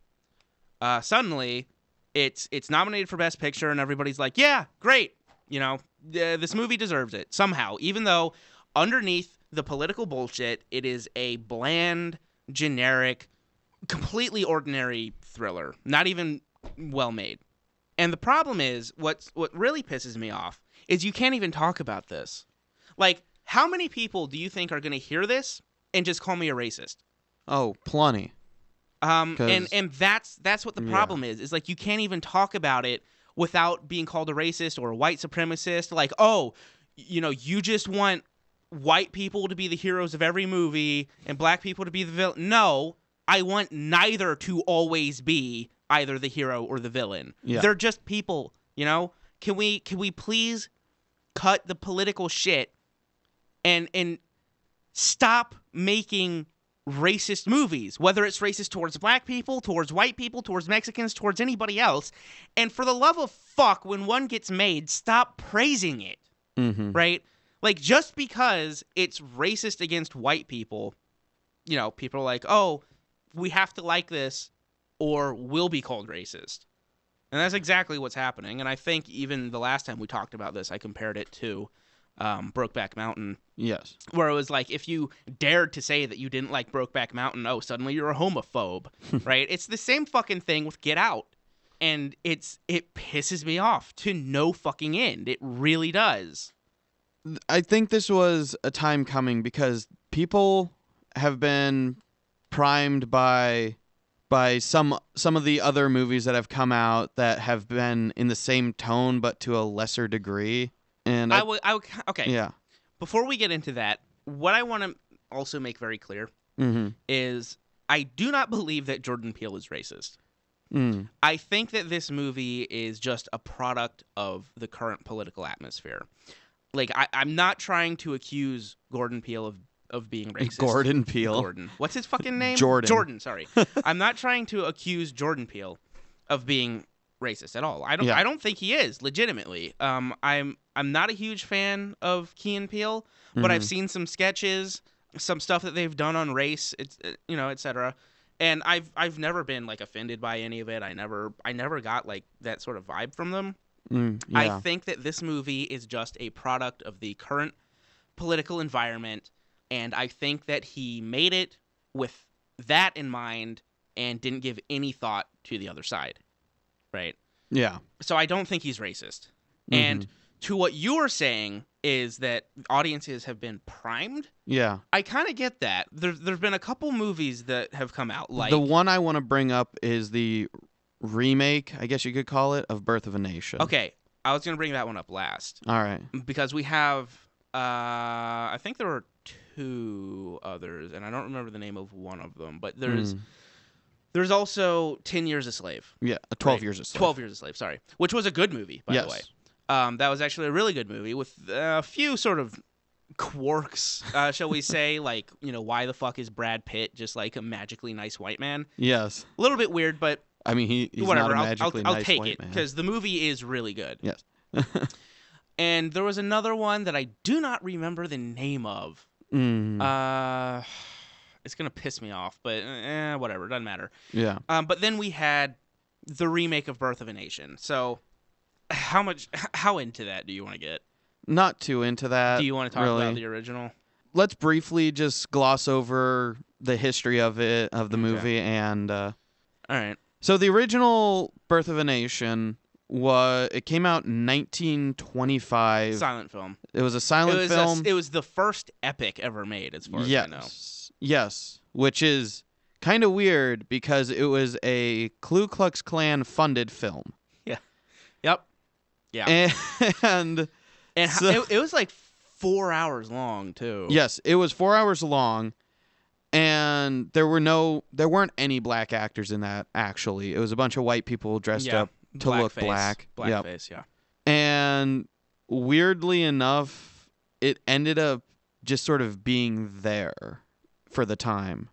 suddenly it's nominated for Best Picture, and everybody's like, yeah, great. You know, this movie deserves it somehow, even though underneath the political bullshit, it is a bland, generic, completely ordinary thriller, not even well made. And the problem is, what really pisses me off is you can't even talk about this. Like, how many people do you think are going to hear this and just call me a racist? Oh, plenty. And that's what the problem is. It's like you can't even talk about it without being called a racist or a white supremacist. Like, oh, you know, you just want white people to be the heroes of every movie and black people to be the villain. No, I want neither to always be either the hero or the villain. Yeah. They're just people, you know? Can we please cut the political shit and stop making racist movies, whether it's racist towards black people, towards white people, towards Mexicans, towards anybody else. And for the love of fuck, when one gets made, stop praising it, right? Like, just because it's racist against white people, you know, people are like, oh, we have to like this or we'll be called racist. And that's exactly what's happening. And I think even the last time we talked about this, I compared it to Brokeback Mountain. Yes. Where it was like, if you dared to say that you didn't like Brokeback Mountain, oh, suddenly you're a homophobe, right? It's the same fucking thing with Get Out. And it pisses me off to no fucking end. It really does. I think this was a time coming because people have been primed by some of the other movies that have come out that have been in the same tone but to a lesser degree. And okay. Yeah. Before we get into that, what I want to also make very clear is I do not believe that Jordan Peele is racist. I think that this movie is just a product of the current political atmosphere. Like, I'm not trying to accuse Jordan Peele of of being racist. Gordon Peele. Gordon. What's his fucking name? Jordan. Jordan, sorry. I'm not trying to accuse Jordan Peele of being racist at all. I don't think he is, legitimately. I'm not a huge fan of Key & Peele, but I've seen some sketches, some stuff that they've done on race, it's, you know, etc. And I've never been like offended by any of it. I never got like that sort of vibe from them. I think that this movie is just a product of the current political environment, and I think that he made it with that in mind and didn't give any thought to the other side. Right? Yeah. So I don't think he's racist. And to what you were saying is that audiences have been primed. Yeah. I kind of get that. There've been a couple movies that have come out like... The one I want to bring up is the remake, I guess you could call it, of Birth of a Nation. Okay. I was going to bring that one up last. All right. Because we have... I think there were two others, and I don't remember the name of one of them, but there's... There's also 10 Years a Slave. Yeah, 12 Years a Slave. 12 Years a Slave, sorry. Which was a good movie, by the way. That was actually a really good movie with a few sort of quirks, shall we say. Like, you know, why the fuck is Brad Pitt just like a magically nice white man? Yes. A little bit weird, but I mean, he's whatever. Not a magically I'll nice take white it because the movie is really good. Yes. And there was another one that I do not remember the name of. It's going to piss me off, but whatever. It doesn't matter. Yeah. But then we had the remake of Birth of a Nation. So how into that do you want to get? Not too into that. Do you want to talk about the original? Let's briefly just gloss over the history of it, of the movie. And all right. So the original Birth of a Nation... It came out in 1925. Silent film. It was a silent film. It was the first epic ever made, as far as I know. Yes, which is kind of weird because it was a Ku Klux Klan funded film. Yeah. Yep. Yeah. And so, it was like 4 hours long too. Yes, it was 4 hours long, and there weren't any black actors in that. Actually, it was a bunch of white people dressed up. To black look face. Black. Blackface, yeah. And weirdly enough, it ended up just sort of being there for the time,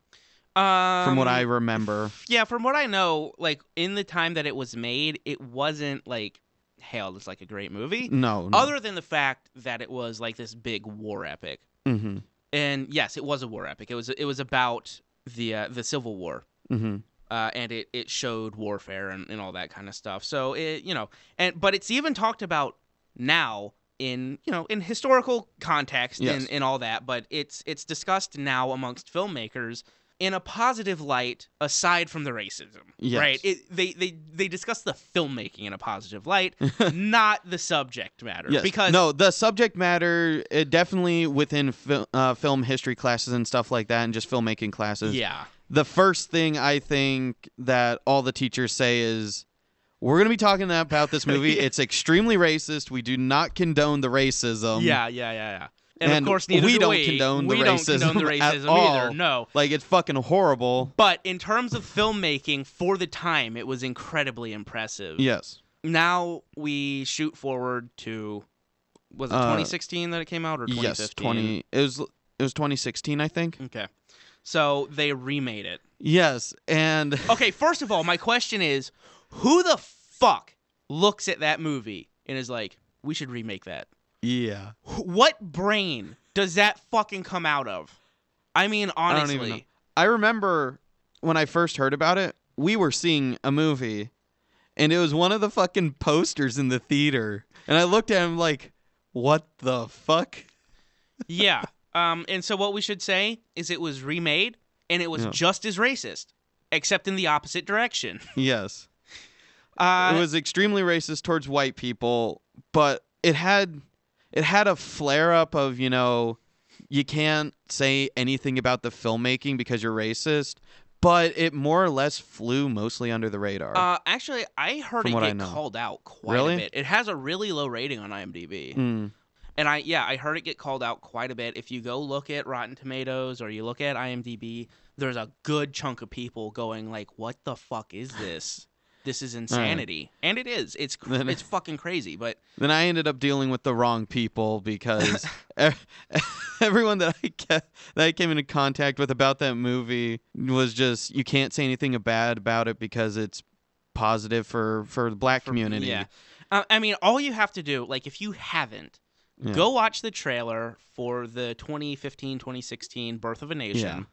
from what I remember. Yeah, from what I know, like, in the time that it was made, it wasn't, like, hailed as, like, a great movie. No. Other than the fact that it was, like, this big war epic. Mm-hmm. And, yes, it was a war epic. It was about the Civil War. Mm-hmm. And it showed warfare and all that kind of stuff. So it, you know, but it's even talked about now in, you know, in historical context and all that. But it's discussed now amongst filmmakers in a positive light, aside from the racism, right? They discuss the filmmaking in a positive light, not the subject matter. Yes. Because the subject matter, it definitely within film history classes and stuff like that, and just filmmaking classes. Yeah. The first thing I think that all the teachers say is, we're going to be talking about this movie. It's extremely racist. We do not condone the racism. Yeah. And of course, neither do we. We don't condone the racism either. No. Like, it's fucking horrible. But in terms of filmmaking, for the time, it was incredibly impressive. Yes. Now we shoot forward to, was it 2016 that it came out, or 2015? Yes, it was 2016, I think. Okay. So they remade it. Yes, and... Okay, first of all, my question is, who the fuck looks at that movie and is like, we should remake that? Yeah. What brain does that fucking come out of? I mean, honestly. I don't even know. I remember when I first heard about it, we were seeing a movie, and it was one of the fucking posters in the theater. And I looked at him like, what the fuck? Yeah. And so what we should say is it was remade, and it was just as racist, except in the opposite direction. Yes. It was extremely racist towards white people, but it had a flare-up of, you know, you can't say anything about the filmmaking because you're racist, but it more or less flew mostly under the radar. Actually, I heard it get called out quite a bit. It has a really low rating on IMDb. And I heard it get called out quite a bit. If you go look at Rotten Tomatoes or you look at IMDb, there's a good chunk of people going like, what the fuck is this? this is insanity. Right. And it is. It's fucking crazy. But then I ended up dealing with the wrong people, because everyone that I came into contact with about that movie was just, you can't say anything bad about it because it's positive for the black community. Yeah. I mean, all you have to do, like, if you haven't, go watch the trailer for the 2015-2016 Birth of a Nation. Yeah.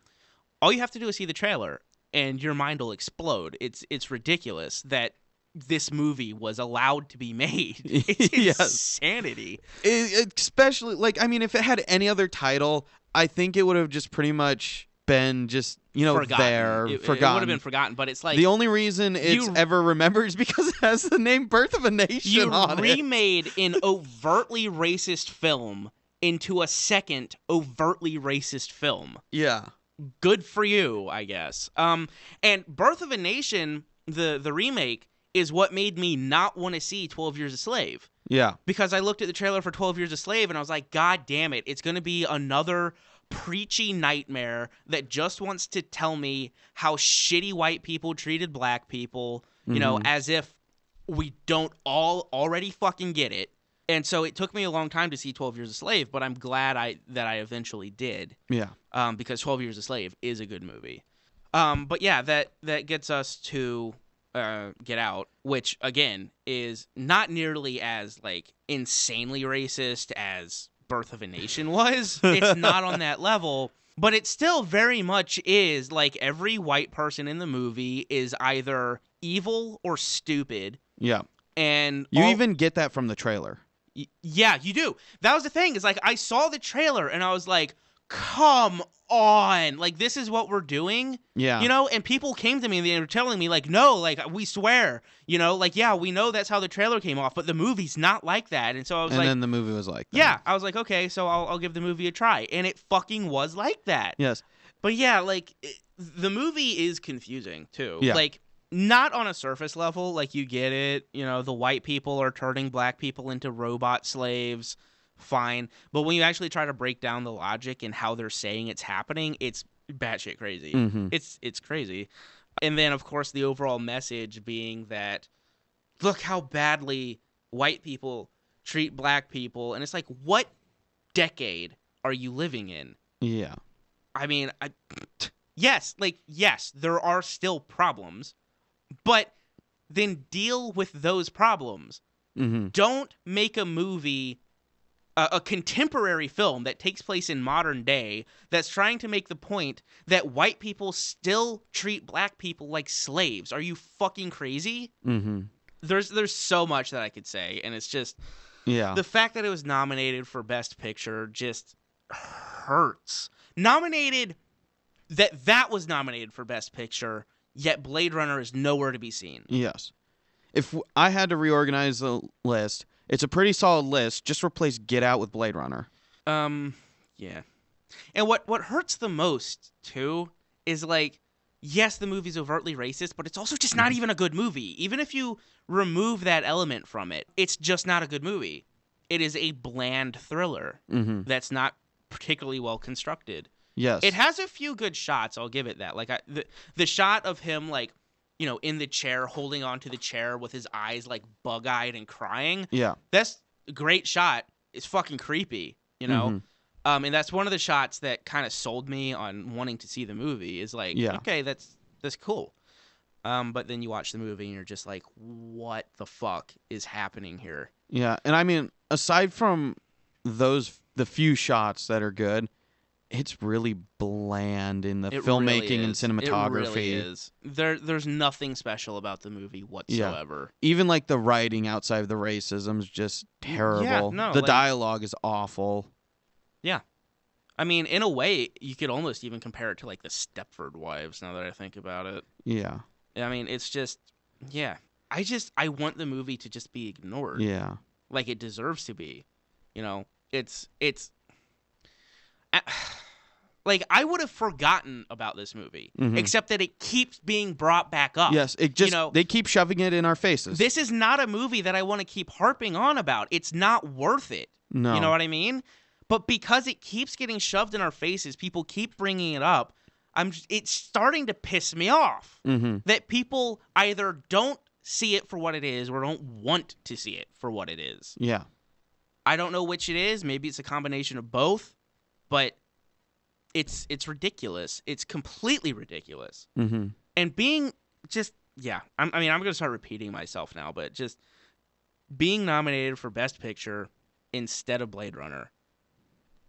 All you have to do is see the trailer, and your mind will explode. It's ridiculous that this movie was allowed to be made. It's insanity. Especially, like, I mean, if it had any other title, I think it would have just pretty much been just, you know, forgotten. It would have been forgotten, but it's like... The only reason it's ever remembered is because it has the name Birth of a Nation on it. You remade an overtly racist film into a second overtly racist film. Yeah. Good for you, I guess. And Birth of a Nation, the remake, is what made me not want to see 12 Years a Slave. Yeah. Because I looked at the trailer for 12 Years a Slave, and I was like, God damn it, it's going to be another preachy nightmare that just wants to tell me how shitty white people treated black people, you know, as if we don't all already fucking get it. And so it took me a long time to see 12 Years a Slave, but I'm glad that I eventually did. Yeah. Because 12 Years a Slave is a good movie. But yeah, that gets us to Get Out, which, again, is not nearly as, like, insanely racist as Birth of a Nation was. It's not on that level. But it still very much is, like, every white person in the movie is either evil or stupid. Yeah. And you even get that from the trailer. Yeah, you do. That was the thing. It's like, I saw the trailer and I was like, come on. Like, this is what we're doing. Yeah. You know, and people came to me and they were telling me, like, no, like, we swear, you know, like, yeah, we know that's how the trailer came off, but the movie's not like that. And so I was like, and then the movie was like that. Yeah. I was like, okay, so I'll give the movie a try. And it fucking was like that. Yes. But yeah, like, the movie is confusing too. Yeah. Like, not on a surface level, like, you get it, you know, the white people are turning black people into robot slaves, fine. But when you actually try to break down the logic and how they're saying it's happening, it's batshit crazy. Mm-hmm. It's crazy. And then, of course, the overall message being that, look how badly white people treat black people. And it's like, what decade are you living in? Yeah. I mean, yes, there are still problems. But then deal with those problems. Mm-hmm. Don't make a movie, a contemporary film that takes place in modern day, that's trying to make the point that white people still treat black people like slaves. Are you fucking crazy? Mm-hmm. There's so much that I could say, and it's just... Yeah. The fact that it was nominated for Best Picture just hurts. That was nominated for Best Picture... Yet Blade Runner is nowhere to be seen. Yes. If I had to reorganize the list, it's a pretty solid list. Just replace Get Out with Blade Runner. Yeah. And what hurts the most, too, is, like, yes, the movie's overtly racist, but it's also just not even a good movie. Even if you remove that element from it, it's just not a good movie. It is a bland thriller that's not particularly well constructed. Yes. It has a few good shots, I'll give it that. Like, the shot of him, like, you know, in the chair, holding onto the chair with his eyes, like, bug-eyed and crying. Yeah. That's a great shot. It's fucking creepy, you know? Mm-hmm. And that's one of the shots that kind of sold me on wanting to see the movie, is like, okay, that's cool. But then you watch the movie and you're just like, what the fuck is happening here? Yeah, and I mean, aside from the few shots that are good, it's really bland in the filmmaking and cinematography. It really is. There's nothing special about the movie whatsoever. Yeah. Even, like, the writing outside of the racism is just terrible. Yeah, no, the dialogue is awful. Yeah. I mean, in a way, you could almost even compare it to, like, the Stepford Wives, now that I think about it. Yeah. I mean, it's just, yeah. I want the movie to just be ignored. Yeah. Like, it deserves to be. You know, it's... Like, I would have forgotten about this movie, except that it keeps being brought back up. Yes, it just, you know, they keep shoving it in our faces. This is not a movie that I want to keep harping on about. It's not worth it. No. You know what I mean? But because it keeps getting shoved in our faces, people keep bringing it up, it's starting to piss me off that people either don't see it for what it is or don't want to see it for what it is. Yeah. I don't know which it is. Maybe it's a combination of both, but it's ridiculous. It's completely ridiculous. Mm-hmm. And being just, yeah, I mean, I'm going to start repeating myself now, but just being nominated for Best Picture instead of Blade Runner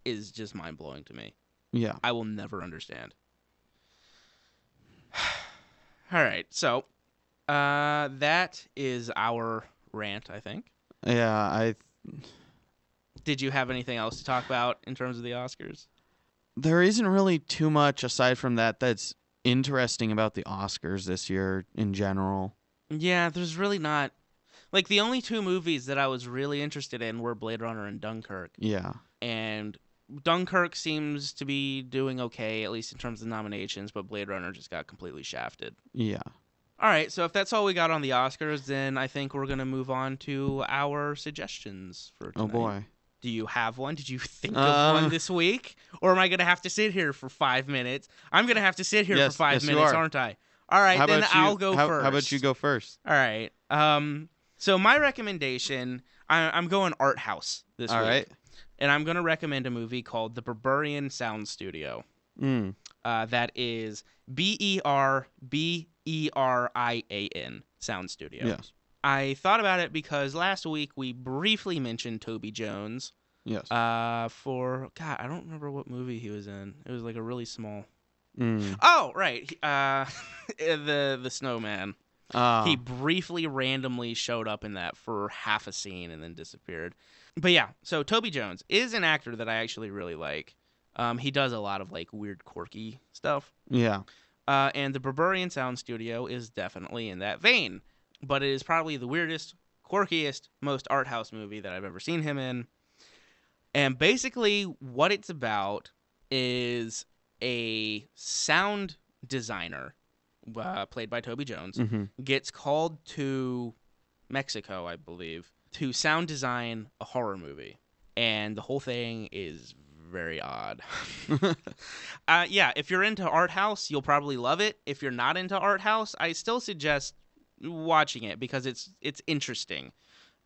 is just mind-blowing to me. Yeah. I will never understand. All right, so that is our rant, I think. Yeah, Did you have anything else to talk about in terms of the Oscars? There isn't really too much aside from that that's interesting about the Oscars this year in general. Yeah, there's really not. Like, the only two movies that I was really interested in were Blade Runner and Dunkirk. Yeah. And Dunkirk seems to be doing okay, at least in terms of nominations, but Blade Runner just got completely shafted. Yeah. All right, so if that's all we got on the Oscars, then I think we're going to move on to our suggestions for tonight. Oh, boy. Do you have one? Did you think of one this week? Or am I going to have to sit here for 5 minutes? I'm going to have to sit here for 5 minutes, aren't I? All right, then I'll go first. How about you go first? All right. So my recommendation, I'm going art house this week. All right. And I'm going to recommend a movie called The Berberian Sound Studio. Mm. That is BERBERIAN Sound Studio. Yes. I thought about it because last week we briefly mentioned Toby Jones. Yes. For, God, I don't remember what movie he was in. It was like a really small. Mm. Oh, right. The Snowman. He briefly randomly showed up in that for half a scene and then disappeared. But yeah, so Toby Jones is an actor that I actually really like. He does a lot of like weird, quirky stuff. Yeah. And the Berberian Sound Studio is definitely in that vein, but it is probably the weirdest, quirkiest, most art house movie that I've ever seen him in. And basically, what it's about is a sound designer, played by Toby Jones, mm-hmm. gets called to Mexico, I believe, to sound design a horror movie. And the whole thing is very odd. Yeah, if you're into art house, you'll probably love it. If you're not into art house, I still suggest watching it because it's interesting.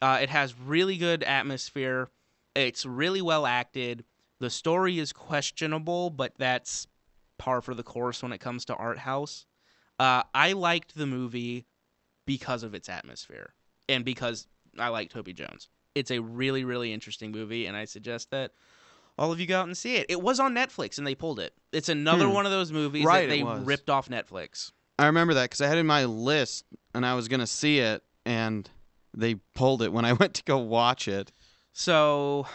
It has really good atmosphere. It's really well acted. The story is questionable, but that's par for the course when it comes to art house. I liked the movie because of its atmosphere and because I like Toby Jones. It's a really, really interesting movie, and I suggest that all of you go out and see it. It was on Netflix, and they pulled it. It's another one of those movies that they ripped off Netflix. I remember that because I had it in my list, and I was going to see it, and they pulled it when I went to go watch it. So,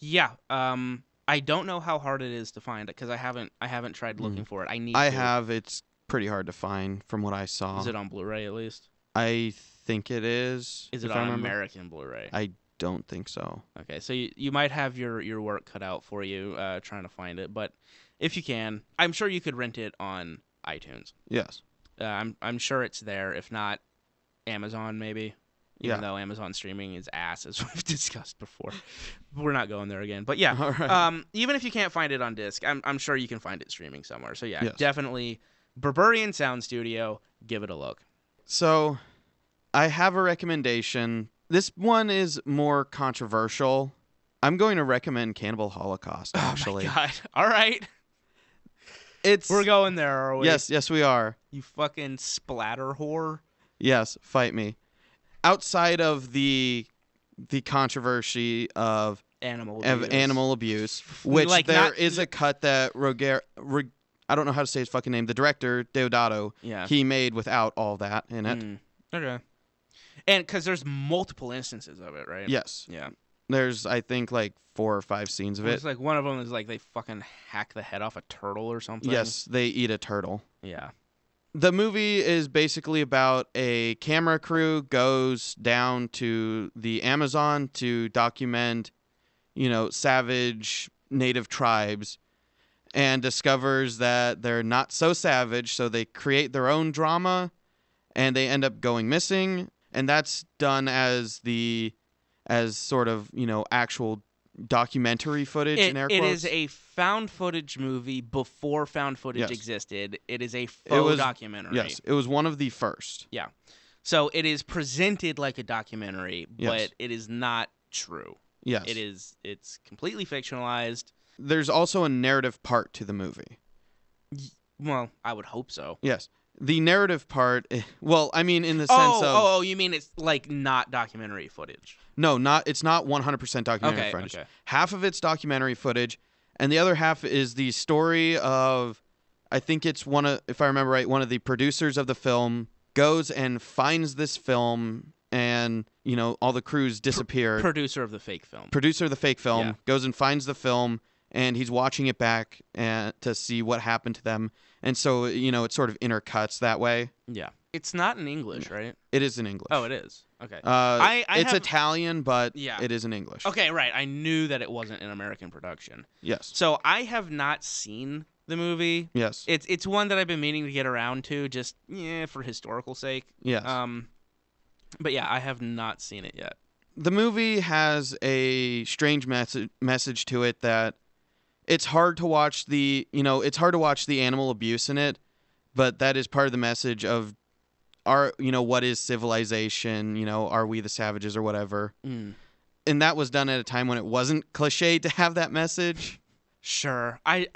yeah, I don't know how hard it is to find it because I haven't tried looking for it. I have. It's pretty hard to find from what I saw. Is it on Blu-ray at least? I think it is. Is it on American Blu-ray? I don't think so. Okay, so you might have your work cut out for you trying to find it, but if you can, I'm sure you could rent it on iTunes. Yes. I'm sure it's there. If not, Amazon maybe, even though Amazon streaming is ass, as we've discussed before. We're not going there again. But yeah, all right. Even if you can't find it on disc, I'm sure you can find it streaming somewhere. So yeah, definitely Berberian Sound Studio, give it a look. So I have a recommendation. This one is more controversial. I'm going to recommend Cannibal Holocaust, actually. Oh, my God. All right. We're going there, are we? Yes, we are. You fucking splatter whore. Yes, fight me. Outside of the controversy of animal abuse, which is a cut that I don't know how to say his fucking name. The director, Deodato, he made without all that in it. Mm. Okay. And because there's multiple instances of it, right? Yes. Yeah. There's, I think, like 4 or 5 scenes of it. It's like one of them is like they fucking hack the head off a turtle or something. Yes, they eat a turtle. Yeah. The movie is basically about a camera crew goes down to the Amazon to document, savage native tribes and discovers that they're not so savage, so they create their own drama and they end up going missing. And that's done as sort of, actual documentary footage in air quotes. It is a found footage movie before found footage existed. It is a faux documentary. Yes, it was one of the first. Yeah. So it is presented like a documentary, but it is not true. Yes. It is. It's completely fictionalized. There's also a narrative part to the movie. Well, I would hope so. Yes. The narrative part, well, I mean in the sense of... Oh, you mean it's like not documentary footage? No, it's not 100% documentary footage. Okay. Half of it's documentary footage, and the other half is the story of, I think it's one of, if I remember right, one of the producers of the film goes and finds this film and, you know, all the crews disappear. Producer of the fake film. Producer of the fake film goes and finds the film. And he's watching it back and to see what happened to them. And so, you know, it sort of intercuts that way. Yeah. It's not in English, right? It is in English. Oh, it is. Okay. It's Italian, but it is in English. Okay, right. I knew that it wasn't an American production. Yes. So I have not seen the movie. Yes. It's one that I've been meaning to get around to just for historical sake. Yes. But, yeah, I have not seen it yet. The movie has a strange message to it that... It's hard to watch the animal abuse in it, but that is part of the message of what is civilization, are we the savages or whatever. Mm. And that was done at a time when it wasn't cliche to have that message. Sure. I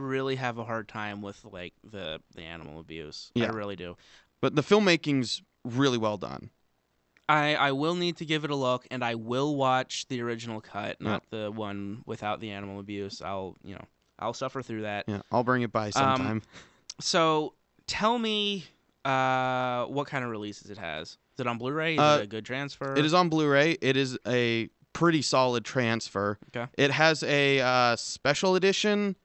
really have a hard time with like the animal abuse. Yeah. I really do. But the filmmaking's really well done. I will need to give it a look, and I will watch the original cut, not the one without the animal abuse. I'll suffer through that. Yeah, I'll bring it by sometime. So tell me what kind of releases it has. Is it on Blu-ray? Is it a good transfer? It is on Blu-ray. It is a pretty solid transfer. Okay. It has a special edition.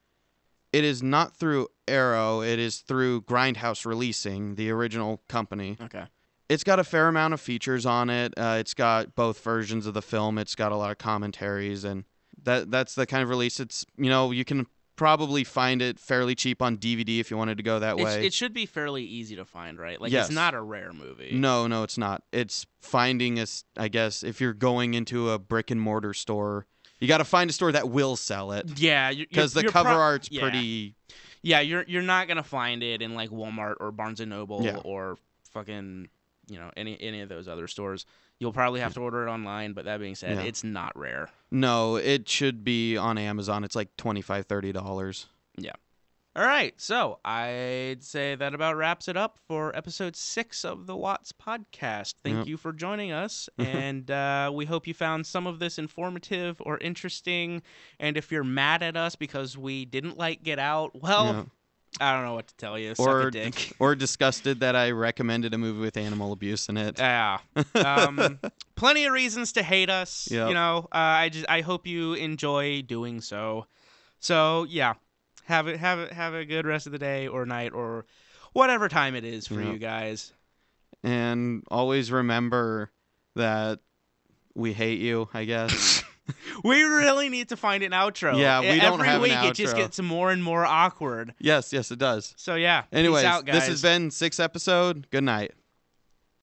It is not through Arrow. It is through Grindhouse Releasing, the original company. Okay. It's got a fair amount of features on it. It's got both versions of the film. It's got a lot of commentaries, and that's the kind of release. It's you can probably find it fairly cheap on DVD if you wanted to go that way. It should be fairly easy to find, right? Like It's not a rare movie. No, it's not. It's finding I guess if you're going into a brick and mortar store, you got to find a store that will sell it. Yeah, because the cover art's pretty. Yeah, you're not gonna find it in like Walmart or Barnes and Noble or fucking. Any of those other stores. You'll probably have to order it online, but that being said, it's not rare. No, it should be on Amazon. It's like $25, $30. Yeah. All right, so I'd say that about wraps it up for episode 6 of the Watts Podcast. Thank you for joining us, and we hope you found some of this informative or interesting, and if you're mad at us because we didn't like Get Out, I don't know what to tell you. Suck a dick. Or disgusted that I recommended a movie with animal abuse in it. Yeah. Plenty of reasons to hate us. Yep. I hope you enjoy doing so. So yeah, have a good rest of the day or night or whatever time it is for you guys. And always remember that we hate you, I guess. We really need to find an outro. Yeah, we don't have an outro. Every week it just gets more and more awkward. Yes, it does. So, yeah. Anyways, peace out, guys. This has been 6th episode. Good night.